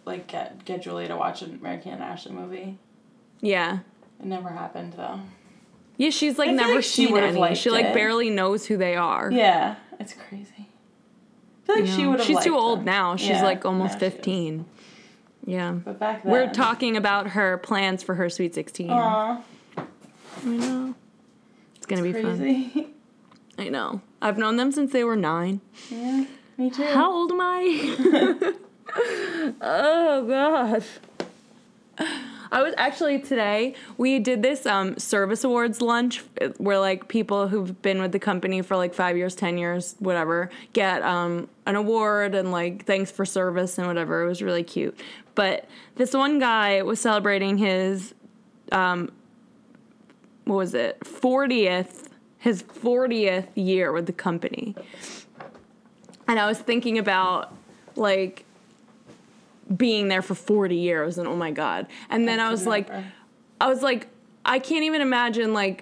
get Julia to watch a Mary-Kate and Ashley movie. Yeah. It never happened, though. Yeah, she's, never seen any. She, barely knows who they are. Yeah, it's crazy. I feel like she would have liked them. She's too old now. She's, almost 15. Yeah. But back then... We're talking about her plans for her Sweet 16. Aww. I know. It's going to be crazy. Fun. I know. I've known them since they were 9. Yeah, me too. How old am I? Oh, gosh. I was actually today, we did this service awards lunch where, people who've been with the company for, 5 years, 10 years, whatever, get an award and, thanks for service and whatever. It was really cute. But this one guy was celebrating his, 40th year with the company. And I was thinking about, being there for 40 years and oh my god. And then I was like, I can't even imagine, I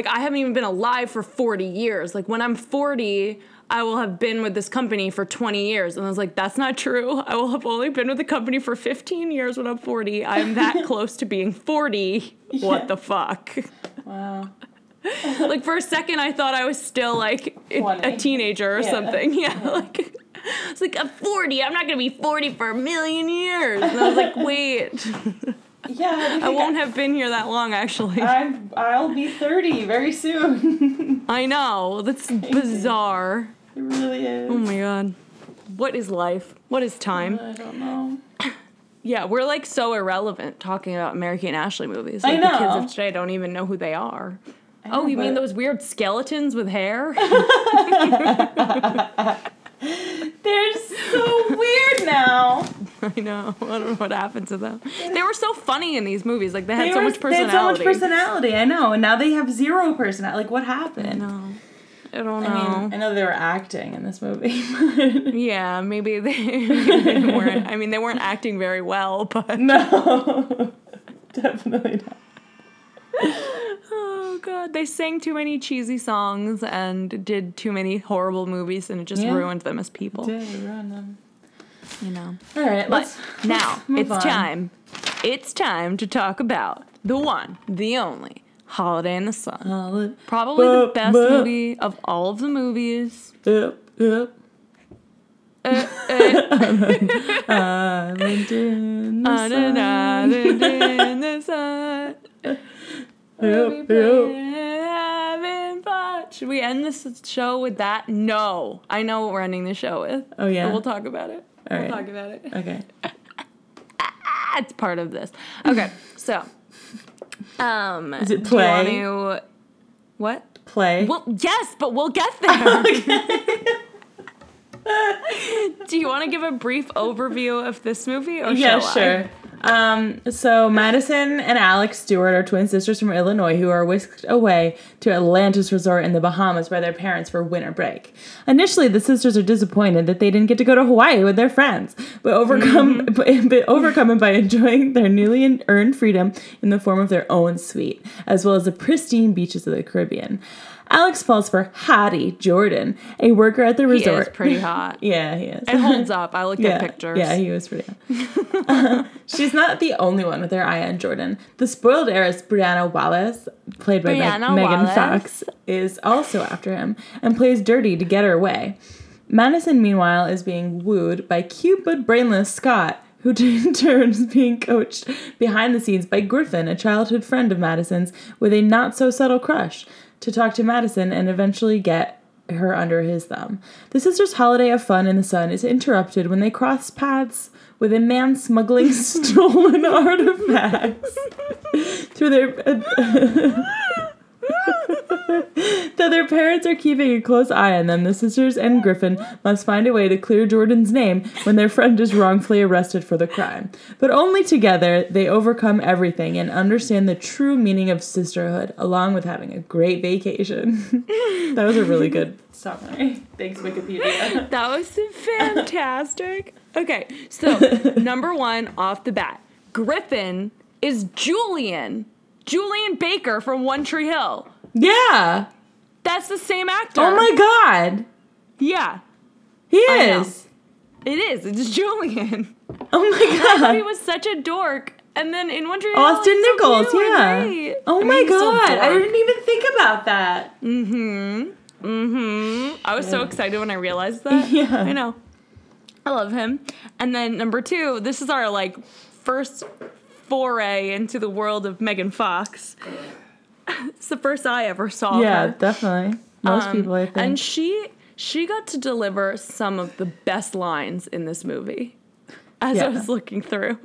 haven't even been alive for 40 years. When I'm 40, I will have been with this company for 20 years. And I was like, that's not true. I will have only been with the company for 15 years when I'm 40. I'm that close to being 40. Yeah. What the fuck? Wow. For a second, I thought I was still, a teenager or something. Yeah, it's I'm 40. I'm not going to be 40 for a million years. And I was like, wait. Yeah. I won't have been here that long, actually. I'll be 30 very soon. I know. That's bizarre. It really is. Oh, my God. What is life? What is time? I don't know. Yeah, we're, so irrelevant talking about Mary-Kate and Ashley movies. I know. The kids of today don't even know who they are. Oh, you mean those weird skeletons with hair? They're so weird now. I know. I don't know what happened to them. They were so funny in these movies. They had so much personality. I know. And now they have zero personality. What happened? I know. I don't know. I mean, I know they were acting in this movie. Yeah, maybe they weren't. I mean, they weren't acting very well, but... No. Definitely not. Oh, God. They sang too many cheesy songs and did too many horrible movies, and it just ruined them as people. It did. It ruined them. All right. It's time to talk about the one, the only, Holiday in the Sun. Probably the best movie of all of the movies. Yep. Island in the sun. Should we end this show with that? No. I know what we're ending the show with. Oh, yeah? But we'll talk about it. All right. We'll talk about it. Okay. It's part of this. Okay, so. Is it play? Do you want to... What? Play? Well, yes, but we'll get there. Okay. Do you want to give a brief overview of this movie? Or sure. So Madison and Alex Stewart are twin sisters from Illinois who are whisked away to Atlantis Resort in the Bahamas by their parents for winter break. Initially, the sisters are disappointed that they didn't get to go to Hawaii with their friends, but overcome it by enjoying their newly earned freedom in the form of their own suite, as well as the pristine beaches of the Caribbean. Alex falls for Hottie Jordan, a worker at the resort. He is pretty hot. Yeah, he is. It holds up. I looked at pictures. Yeah, he was pretty hot. She's not the only one with her eye on Jordan. The spoiled heiress Brianna Wallace, played by Megan Fox, is also after him and plays dirty to get her way. Madison, meanwhile, is being wooed by cute but brainless Scott, who in turn is being coached behind the scenes by Griffin, a childhood friend of Madison's, with a not-so-subtle crush, to talk to Madison and eventually get her under his thumb. The sisters' holiday of fun in the sun is interrupted when they cross paths with a man smuggling stolen artifacts through their... Though their parents are keeping a close eye on them, the sisters and Griffin must find a way to clear Jordan's name when their friend is wrongfully arrested for the crime. But only together, they overcome everything and understand the true meaning of sisterhood, along with having a great vacation. That was a really good summary. Thanks, Wikipedia. That was fantastic. Okay, so number one off the bat, Griffin is Julian Baker from One Tree Hill. Yeah. That's the same actor. Oh, my God. Yeah. He is. It is. It's Julian. Oh, my God. I thought he was such a dork. And then in One Tree Hill, Austin Nichols, so yeah. Oh, my God. I didn't even think about that. Mm-hmm. Mm-hmm. I was so excited when I realized that. Yeah. I know. I love him. And then number two, this is our, first foray into the world of Megan Fox. It's the first I ever saw her. Yeah, definitely. Most people, I think. And she got to deliver some of the best lines in this movie as I was looking through.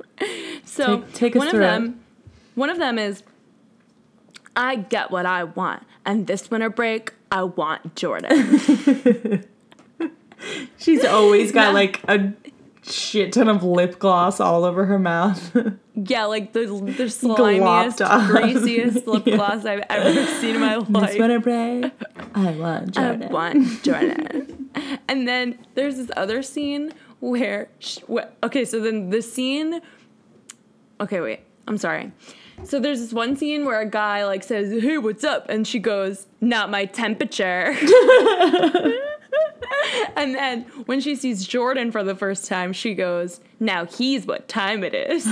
So take us through it. One of them is, I get what I want, and this winter break, I want Jordan. She's always got, a shit ton of lip gloss all over her mouth. Yeah, the slimiest, greasiest lip gloss I've ever seen in my life. This winter break, I want Jordan. And then there's this other scene where... Okay, wait. I'm sorry. So there's this one scene where a guy, says, hey, what's up? And she goes, not my temperature. And then when she sees Jordan for the first time, she goes, now he's what time it is.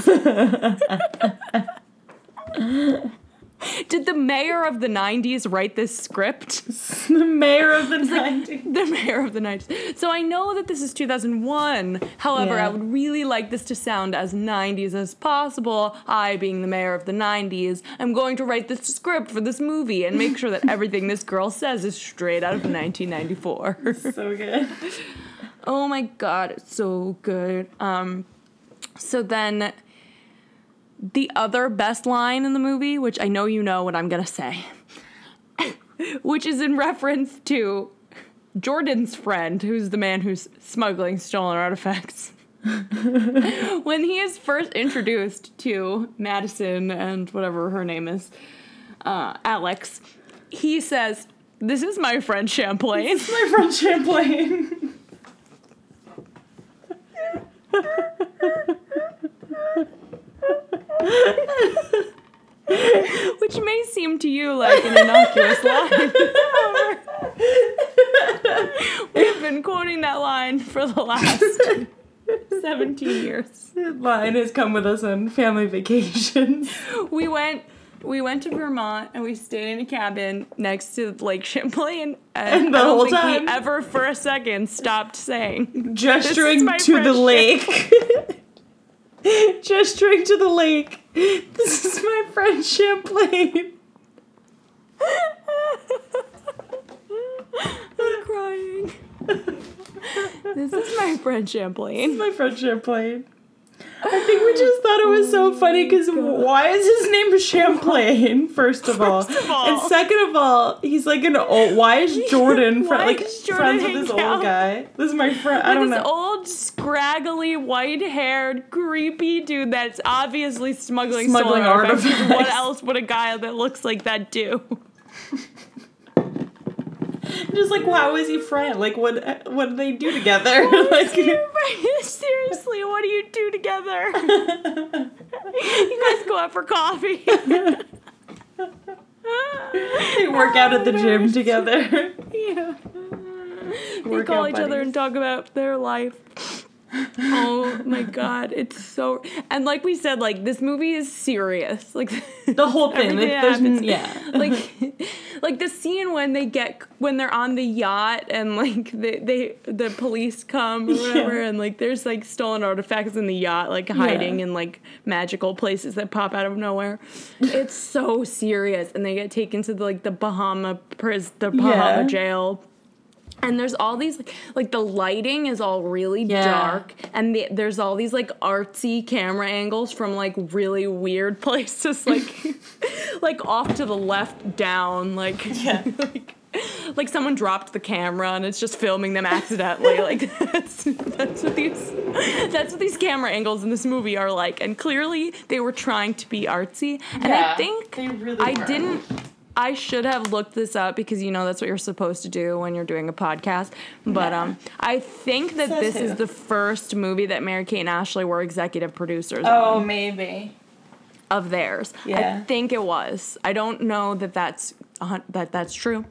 Did the mayor of the 90s write this script? The mayor of the 90s. The mayor of the 90s. So I know that this is 2001. However, I would really like this to sound as 90s as possible. I, being the mayor of the 90s, I'm going to write this script for this movie and make sure that everything this girl says is straight out of 1994. So good. Oh, my God. It's so good. So then... the other best line in the movie, which I know you know what I'm going to say, which is in reference to Jordan's friend, who's the man who's smuggling stolen artifacts. When he is first introduced to Madison and whatever her name is, Alex, he says, this is my friend Champlain. This is my friend Champlain. Which may seem to you like an innocuous line. We've been quoting that line for the last 17 years. That line has come with us on family vacations. We went to Vermont and we stayed in a cabin next to Lake Champlain. And the whole time, I don't think we ever for a second stopped saying, gesturing to the lake. Gesturing to the lake. This is my friend Champlain. I'm crying. This is my friend Champlain. This is my friend Champlain. I think we just thought it was so funny because why is his name Champlain, first of all? And second of all, he's an old... Why is Jordan, friends with this old guy? This is my friend. I don't know. This old, scraggly, white-haired, creepy dude that's obviously smuggling artifacts. What else would a guy that looks like that do? Just wow, is he friend? What do they do together? Seriously, what do you do together? You guys go out for coffee. They work out at the gym together. Yeah. They call each other and talk about their life. Oh my God, it's so, and like we said, like this movie is serious, like the whole thing, like, happens. Yeah, like the scene when they're on the yacht and like the police come or whatever, yeah. And like there's like stolen artifacts in the yacht, like hiding in like magical places that pop out of nowhere. It's so serious, and they get taken to the Bahama prison, the Bahama jail. And there's all these, like the lighting is all really dark, and there's all these, like, artsy camera angles from, like, really weird places, like, like, off to the left, down, like, like someone dropped the camera and it's just filming them accidentally. Like, that's what these camera angles in this movie are like, and clearly they were trying to be artsy, and I think they really I should have looked this up because, you know, that's what you're supposed to do when you're doing a podcast. But I think that this is the first movie that Mary-Kate and Ashley were executive producers on. Oh, maybe. Of theirs. Yeah. I think it was. I don't know that that's true,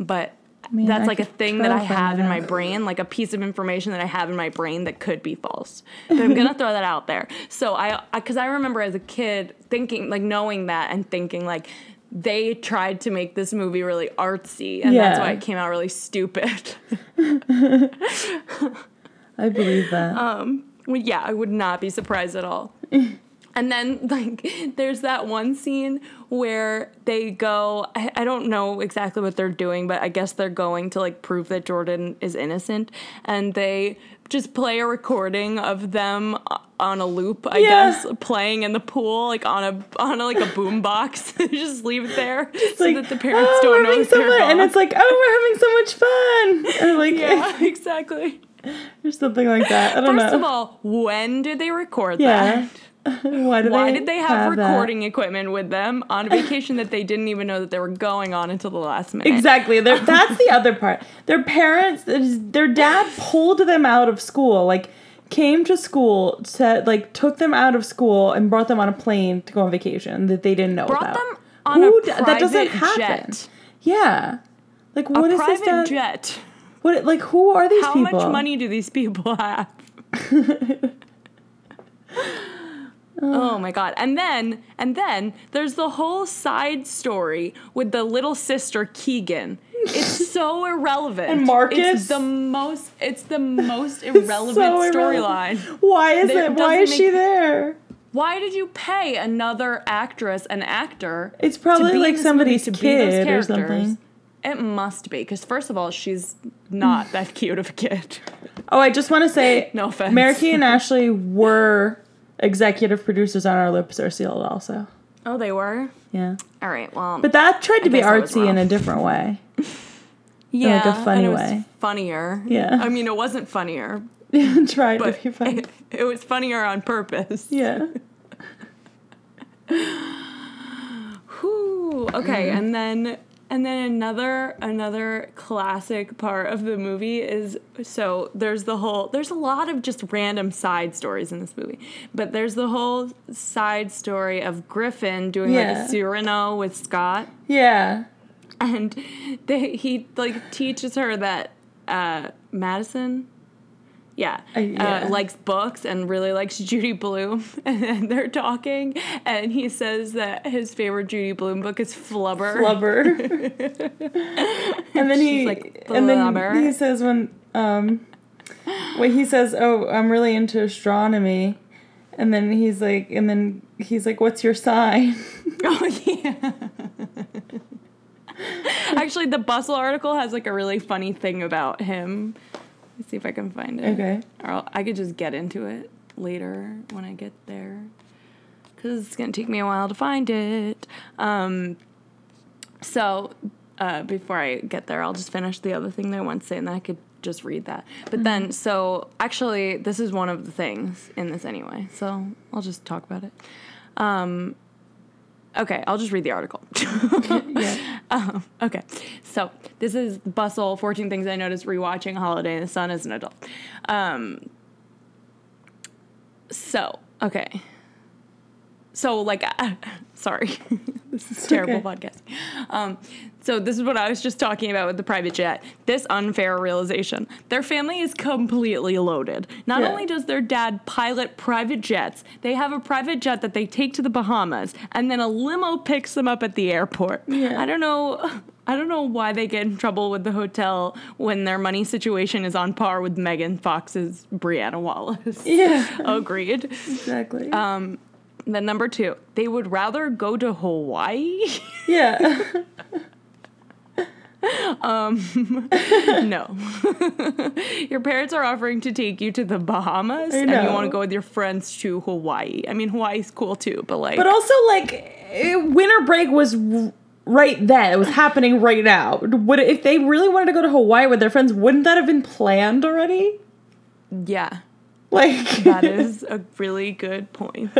but that's like a thing that I have in my brain, like a piece of information that I have in my brain that could be false. But I'm going to throw that out there. So because I remember as a kid thinking, like knowing that and thinking like, they tried to make this movie really artsy, and that's why it came out really stupid. I believe that. Well, yeah, I would not be surprised at all. And then, like, there's that one scene where they go, I don't know exactly what they're doing, but I guess they're going to, like, prove that Jordan is innocent, and they just play a recording of them on a loop, I guess, playing in the pool, like, on a boombox. Just leave it there so that the parents don't know that they're gone. And it's like, oh, we're having so much fun! Or, like, yeah, exactly. Or something like that. I don't know. First of all, when did they record that? Why did they have recording equipment with them on a vacation that they didn't even know that they were going on until the last minute? Exactly. That's the other part. Their parents, their dad pulled them out of school, like came to school, took them out of school and brought them on a plane to go on vacation that they didn't know about. Brought them on a private that doesn't happen. Jet. Yeah. Like, what is this? A private jet. What? Like, who are these people? How much money do these people have? Oh my God. And then there's the whole side story with the little sister Keegan. It's so irrelevant. And Marcus. It's the most irrelevant storyline. Why is she there? Why did you pay another actress and actor? It's probably like somebody's kid or something. It must be, because first of all, she's not that cute of a kid. Oh, I just want to say, no offense, Mary-Kate and Ashley were executive producers on Our Lips Are Sealed also. Oh, they were? Yeah. All right, well. But that tried to be artsy in a different way. Yeah. In like a funny way. It was funnier. Yeah. I mean, it wasn't funnier. It tried to be funny. It was funnier on purpose. Yeah. Whew. Okay, and then another classic part of the movie is, so there's a lot of just random side stories in this movie, but there's the whole side story of Griffin doing like a Cyrano with Scott. Yeah. And he like teaches her that Madison likes books and really likes Judy Blume. And they're talking, and he says that his favorite Judy Blume book is Flubber. And then he says oh, I'm really into astronomy. And then he's like, what's your sign? Oh, yeah. Actually, the Bustle article has like a really funny thing about him. Let's see if I can find it. Okay. Or I could just get into it later when I get there, because it's going to take me a while to find it. So before I get there, I'll just finish the other thing that I want to say, and then I could just read that. But then, so actually, this is one of the things in this anyway, so I'll just talk about it. Okay, I'll just read the article. Okay, so this is Bustle, 14 Things I Noticed Rewatching Holiday in the Sun as an Adult. Okay. So like, sorry, this is terrible podcast. So this is what I was just talking about with the private jet. This unfair realization. Their family is completely loaded. Not only does their dad pilot private jets, they have a private jet that they take to the Bahamas, and then a limo picks them up at the airport. Yeah. I don't know why they get in trouble with the hotel when their money situation is on par with Megan Fox's Brianna Wallace. Yeah. Agreed. Exactly. Then number two, they would rather go to Hawaii. Yeah. No. Your parents are offering to take you to the Bahamas and you want to go with your friends to Hawaii. I mean, Hawaii's cool too, but like... But also, like, winter break was right then. It was happening right now. If they really wanted to go to Hawaii with their friends, wouldn't that have been planned already? Yeah. Like... That is a really good point.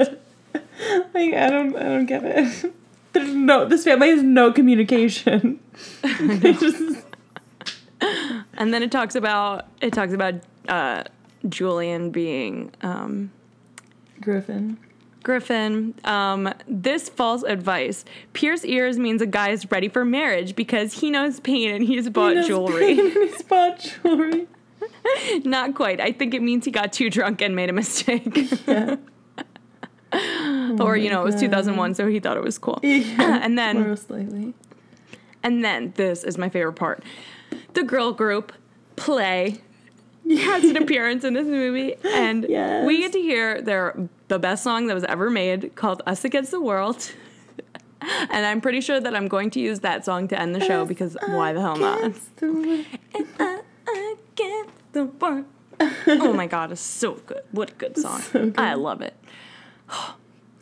Like, I don't get it. There's no, this family has no communication. And then it talks about Julian being Griffin. This false advice. Pierce ears means a guy is ready for marriage because he knows pain and he's bought jewelry. Not quite. I think it means he got too drunk and made a mistake. Yeah. Or, it was 2001, so he thought it was cool. Yeah, and then, this is my favorite part. The girl group, Play, has an appearance in this movie, and we get to hear the best song that was ever made, called Us Against the World. And I'm pretty sure that I'm going to use that song to end the show, because why the hell not? Against the world. Oh my God, it's so good. What a good song. So good. I love it.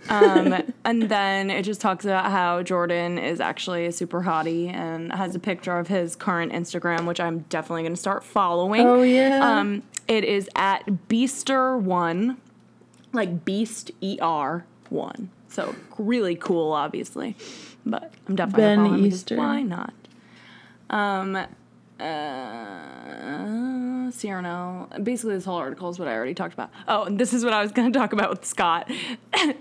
And then it just talks about how Jordan is actually a super hottie and has a picture of his current Instagram, which I'm definitely going to start following. Oh, yeah. It is at Beaster1, like Beast ER1. So really cool, obviously. But I'm definitely going to follow him Easter. Why not? Cyrano. Basically, this whole article is what I already talked about. Oh, and this is what I was going to talk about with Scott.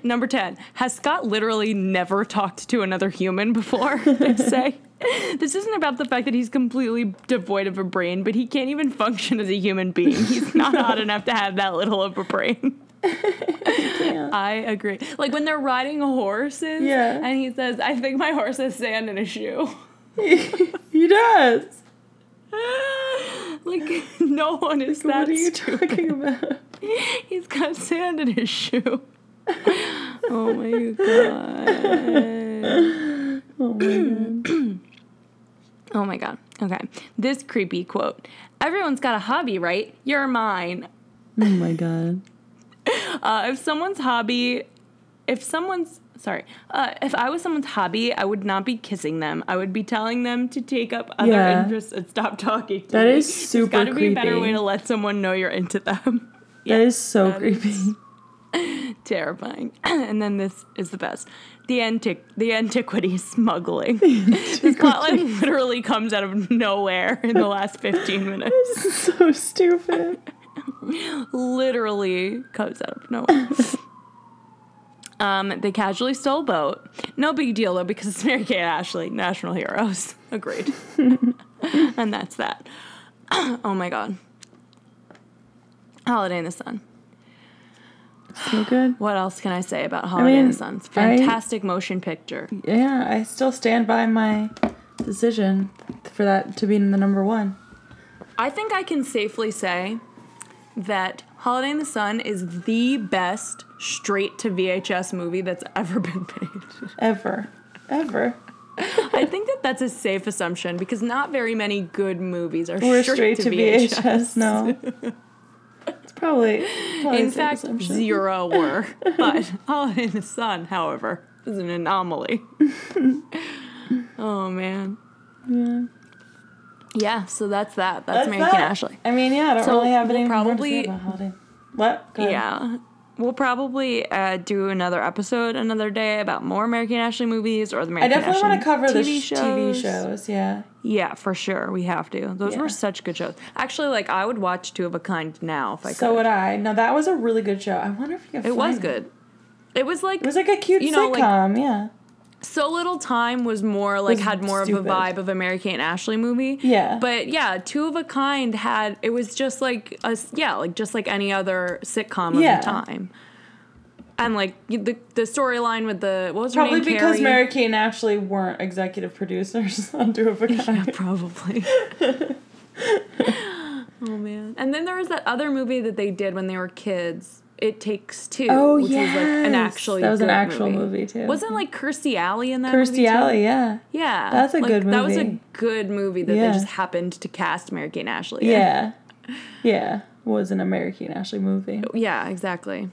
Number 10. Has Scott literally never talked to another human before, they say? This isn't about the fact that he's completely devoid of a brain, but he can't even function as a human being. He's not hot enough to have that little of a brain. I agree. Like when they're riding horses, and he says, I think my horse has sand in his shoe. He does. Like, no one is like, that what are you stupid. Talking about? He's got sand in his shoe. Oh, my God. Oh, my God. Oh, my God. Okay. This creepy quote. Everyone's got a hobby, right? You're mine. Oh, my God. If I was someone's hobby, I would not be kissing them. I would be telling them to take up other interests and stop talking to me. That is super creepy. There's got to be a better way to let someone know you're into them. Yeah, that is so creepy. Terrifying. And then this is the best. The antiquity smuggling. This plotline literally comes out of nowhere in the last 15 minutes. This is so stupid. Literally comes out of nowhere. They casually stole a boat. No big deal, though, because it's Mary Kate and Ashley, national heroes. Agreed. And that's that. Oh, my God. Holiday in the Sun. So good. What else can I say about Holiday in the Sun? It's a fantastic motion picture. Yeah, I still stand by my decision for that to be the number one. I think I can safely say that Holiday in the Sun is the best straight-to-VHS movie that's ever been made. Ever. I think that's a safe assumption, because not very many good movies are straight to VHS. No. It's probably in fact, assumption. Zero were. But Holiday in the Sun, however, is an anomaly. Oh, man. Yeah. Yeah, so that's that. That's Mary Kate and Ashley. I mean, yeah, I don't really have any more to say about Holiday. What? Yeah. We'll probably do another episode another day about more Mary Kate and Ashley movies or the Mary Kate and Ashley TV shows. I definitely want to cover the TV shows, yeah. Yeah, for sure. We have to. Those were such good shows. Actually, like, I would watch Two of a Kind now if I could. So would I. No, that was a really good show. I wonder if you could find it. It was good. It was like a cute sitcom, yeah. So Little Time was more like had more of a vibe of a Mary Kate and Ashley movie. Yeah. But yeah, Two of a Kind had, it was just like a, yeah, like just like any other sitcom of the time. And like the storyline with the, what was her name? Probably because Carrie? Mary Kate and Ashley weren't executive producers on Two of a Kind. Yeah, probably. Oh man. And then there was that other movie that they did when they were kids. It Takes Two, which yes. was like an actually that was an actual movie too. Wasn't like Kirstie Alley in that movie? Kirstie Alley, yeah. Yeah. That's a good movie. That was a good movie that they just happened to cast Mary-Kate and Ashley in. Yeah. It was an Mary-Kate and Ashley movie. Yeah, exactly.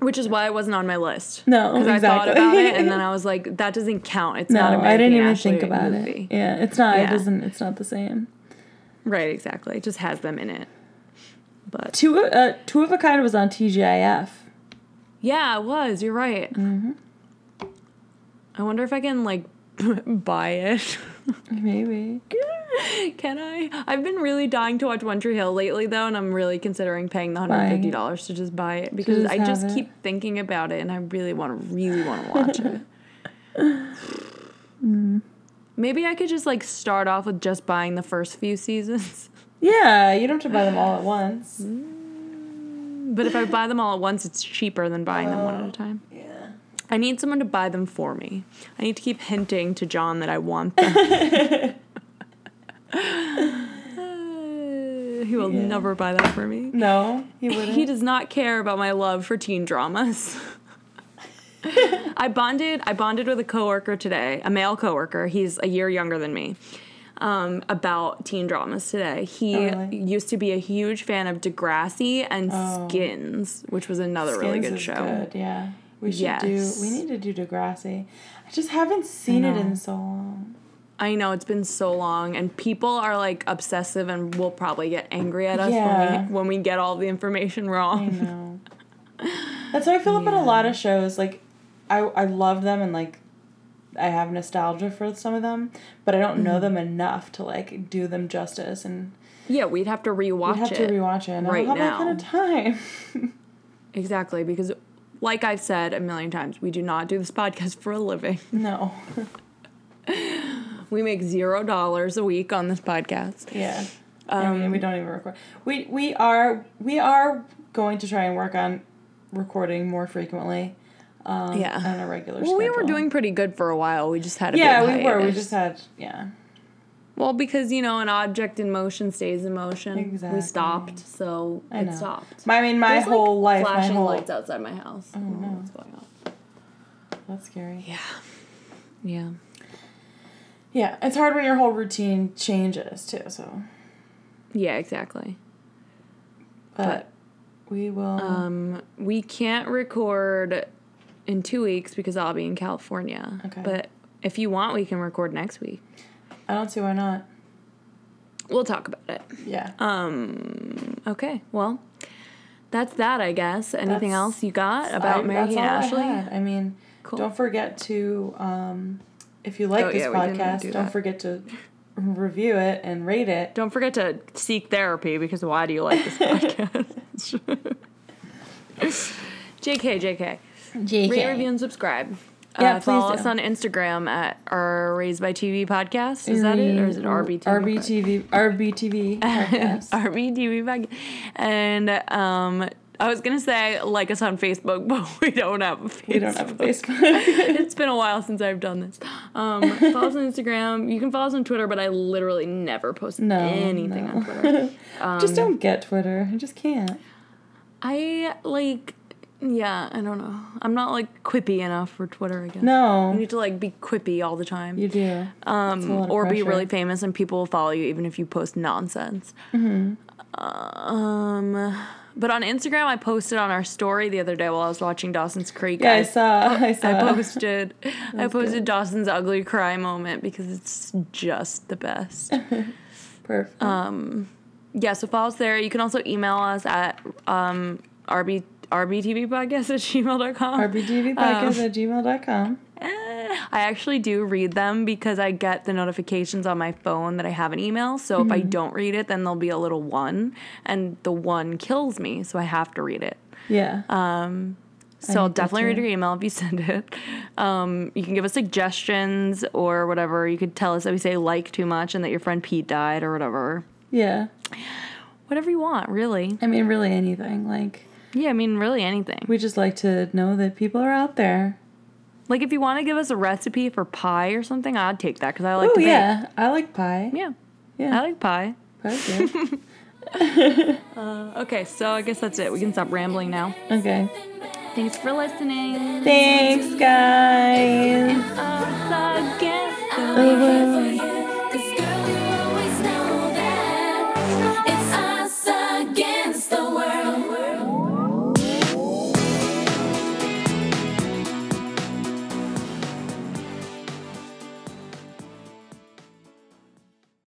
Which is why it wasn't on my list. No, because I thought about it and then I was like, that doesn't count. It's not a Mary-Kate and Ashley movie. No, I didn't even think about it. Yeah, it's not. Yeah. It doesn't. It's not the same. Right, exactly. It just has them in it. But Two of a Kind was on TGIF. Yeah, it was. You're right. Mm-hmm. I wonder if I can, like, buy it. Maybe. Can I? I've been really dying to watch One Tree Hill lately, though, and I'm really considering paying the $150 to just buy it because I just keep thinking about it, and I really want to watch it. Mm. Maybe I could just, like, start off with just buying the first few seasons. Yeah, you don't have to buy them all at once. But if I buy them all at once, it's cheaper than buying them one at a time. Yeah. I need someone to buy them for me. I need to keep hinting to John that I want them. He will never buy that for me. No, he wouldn't. He does not care about my love for teen dramas. I bonded with a coworker today, a male coworker. He's a year younger than me. About teen dramas today. He used to be a huge fan of Degrassi and Skins, which was another really good show. Good, yeah. We should we need to do Degrassi. I just haven't seen it in so long. I know, it's been so long, and people are, like, obsessive and will probably get angry at us when we get all the information wrong. I know. That's how I feel about a lot of shows. Like, I love them and, like, I have nostalgia for some of them, but I don't know them enough to, like, do them justice. And yeah, we'd have to rewatch it. And right I don't have that kind of time. Exactly, because like I've said a million times, we do not do this podcast for a living. No. We make $0 a week on this podcast. Yeah. I mean, we don't even record. We are going to try and work on recording more frequently. On a regular schedule. Well, we were doing pretty good for a while. We just had a bit of hiatus. Yeah, we were. We just had, Well, because, an object in motion stays in motion. Exactly. We stopped, so it stopped. There's whole life. Flashing lights outside my house. Oh, no. What's going on. That's scary. Yeah. Yeah. Yeah, it's hard when your whole routine changes, too, so. Yeah, exactly. But we will. We can't record in 2 weeks because I'll be in California. Okay. But if you want, we can record next week. I don't see why not. We'll talk about it. Yeah. Okay. Well, that's that, I guess. Anything else you got about Mary-Kate and Ashley? Cool. Don't forget to, if you like this podcast, don't forget to review it and rate it. Don't forget to seek therapy because why do you like this podcast? JK. Rate, review, and subscribe. Yeah, follow us on Instagram at our Raised by TV podcast. Is that it? Or is it RBTV? RBTV podcast. RBTV podcast. And I was going to say like us on Facebook, but we don't have a Facebook. It's been a while since I've done this. Follow us on Instagram. You can follow us on Twitter, but I literally never post anything on Twitter. Just don't get Twitter. I just can't. Yeah, I don't know. I'm not, like, quippy enough for Twitter, I guess. No. You need to, like, be quippy all the time. You do. Or be really famous and people will follow you even if you post nonsense. Mm-hmm. But on Instagram, I posted on our story the other day while I was watching Dawson's Creek. Yeah, I saw. I posted Dawson's Ugly Cry moment because it's just the best. Perfect. Yeah, so follow us there. You can also email us at rbtvpodcast@gmail.com. rbtvpodcast@gmail.com. I actually do read them because I get the notifications on my phone that I have an email. So if I don't read it, then there'll be a little one, and the one kills me, so I have to read it. Yeah. So I'll definitely read your email if you send it. You can give us suggestions or whatever. You could tell us that we say like too much and that your friend Pete died or whatever. Yeah. Whatever you want, really. I mean, really anything. Yeah, I mean, really anything. We just like to know that people are out there. If you want to give us a recipe for pie or something, I'd take that because I like to bake. Oh, yeah. I like pie. Yeah. I like pie. Pie's good. Okay, so I guess that's it. We can stop rambling now. Okay. Thanks for listening. Thanks, guys.